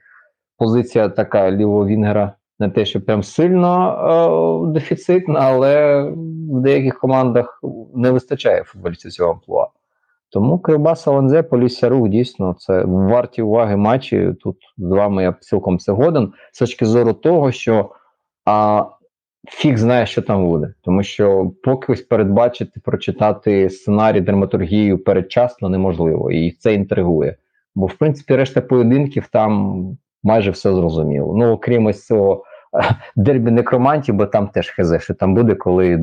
позиція така лівого вінгера не те, що прям сильно е- дефіцитна, але в деяких командах не вистачає футболістів цього амплуа. Тому Кривбас, ЛНЗ, Полісся, Рух, дійсно, це варті уваги матчі. Тут з вами я цілком згоден. З точки зору того, що а, фіг знає, що там буде. Тому що поки ось передбачити, прочитати сценарій, драматургію передчасно неможливо. І це інтригує. Бо, в принципі, решта поєдинків там майже все зрозуміло. Ну, окрім ось цього дербі некромантів, бо там теж хезе, що там буде, коли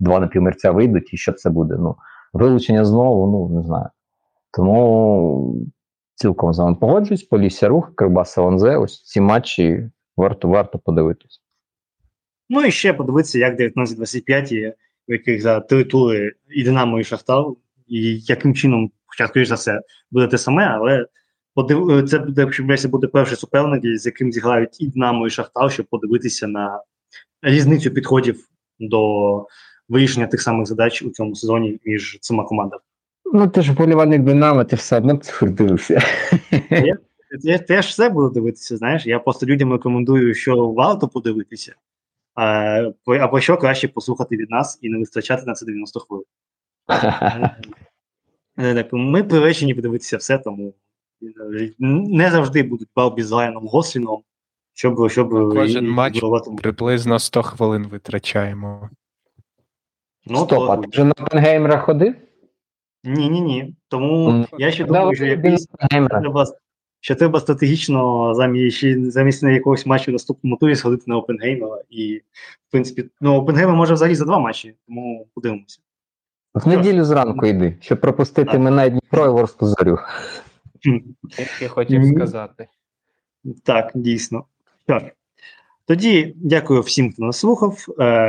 два напівмерця вийдуть, і що це буде, ну. Вилучення знову, ну, не знаю. Тому цілком з вами погоджуюсь. Полісся, Рух, Кривбас, ЛНЗ. Ось ці матчі варто, варто подивитись. Ну і ще подивитися, як дев'ятнадцять двадцять п'ять, в яких за три тури і Динамо, і Шахтар. І яким чином, хоча, скоріш за все, буде те саме, але подив... це буде, буде перший суперник, з яким зіграють і Динамо, і Шахтар, щоб подивитися на різницю підходів до вирішення тих самих задач у цьому сезоні між цими командами. Ну, ти ж вболівальник Динамо, ти все одно дивився. Я, я теж все буду дивитися, знаєш. Я просто людям рекомендую, що варто подивитися, а, або що краще послухати від нас і не витрачати на це дев'яносто хвилин. Ми приречені подивитися все, тому не завжди будуть балбі з Лайном Госліном, щоб... щоб кожен і, матч і приблизно сто хвилин витрачаємо. Ну, Стоп, то... а ти вже на Пенгеймера ходив? Ні-ні-ні. Тому mm. я ще думаю, що, якийсь... треба... що треба стратегічно замість, замість на якогось матчу в наступному турі сходити на Опенгеймера. І, в принципі, ну, Опенгеймер може взагалі за два матчі, тому подивимося. В неділю зранку йди, щоб пропустити Минай, Дніпро і Ворску Зорю. Я хотів сказати. Так, дійсно. Так. Тоді дякую всім, хто нас слухав.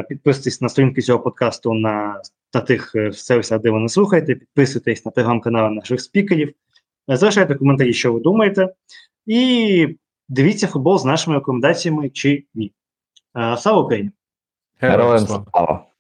Підписуйтесь на сторінки цього подкасту на, на тих сервісах, де ви нас слухаєте. Підписуйтесь на телеграм-канали наших спікерів. Залишайте коментарі, що ви думаєте. І дивіться футбол з нашими рекомендаціями чи ні. Слава Україні! Героям слава!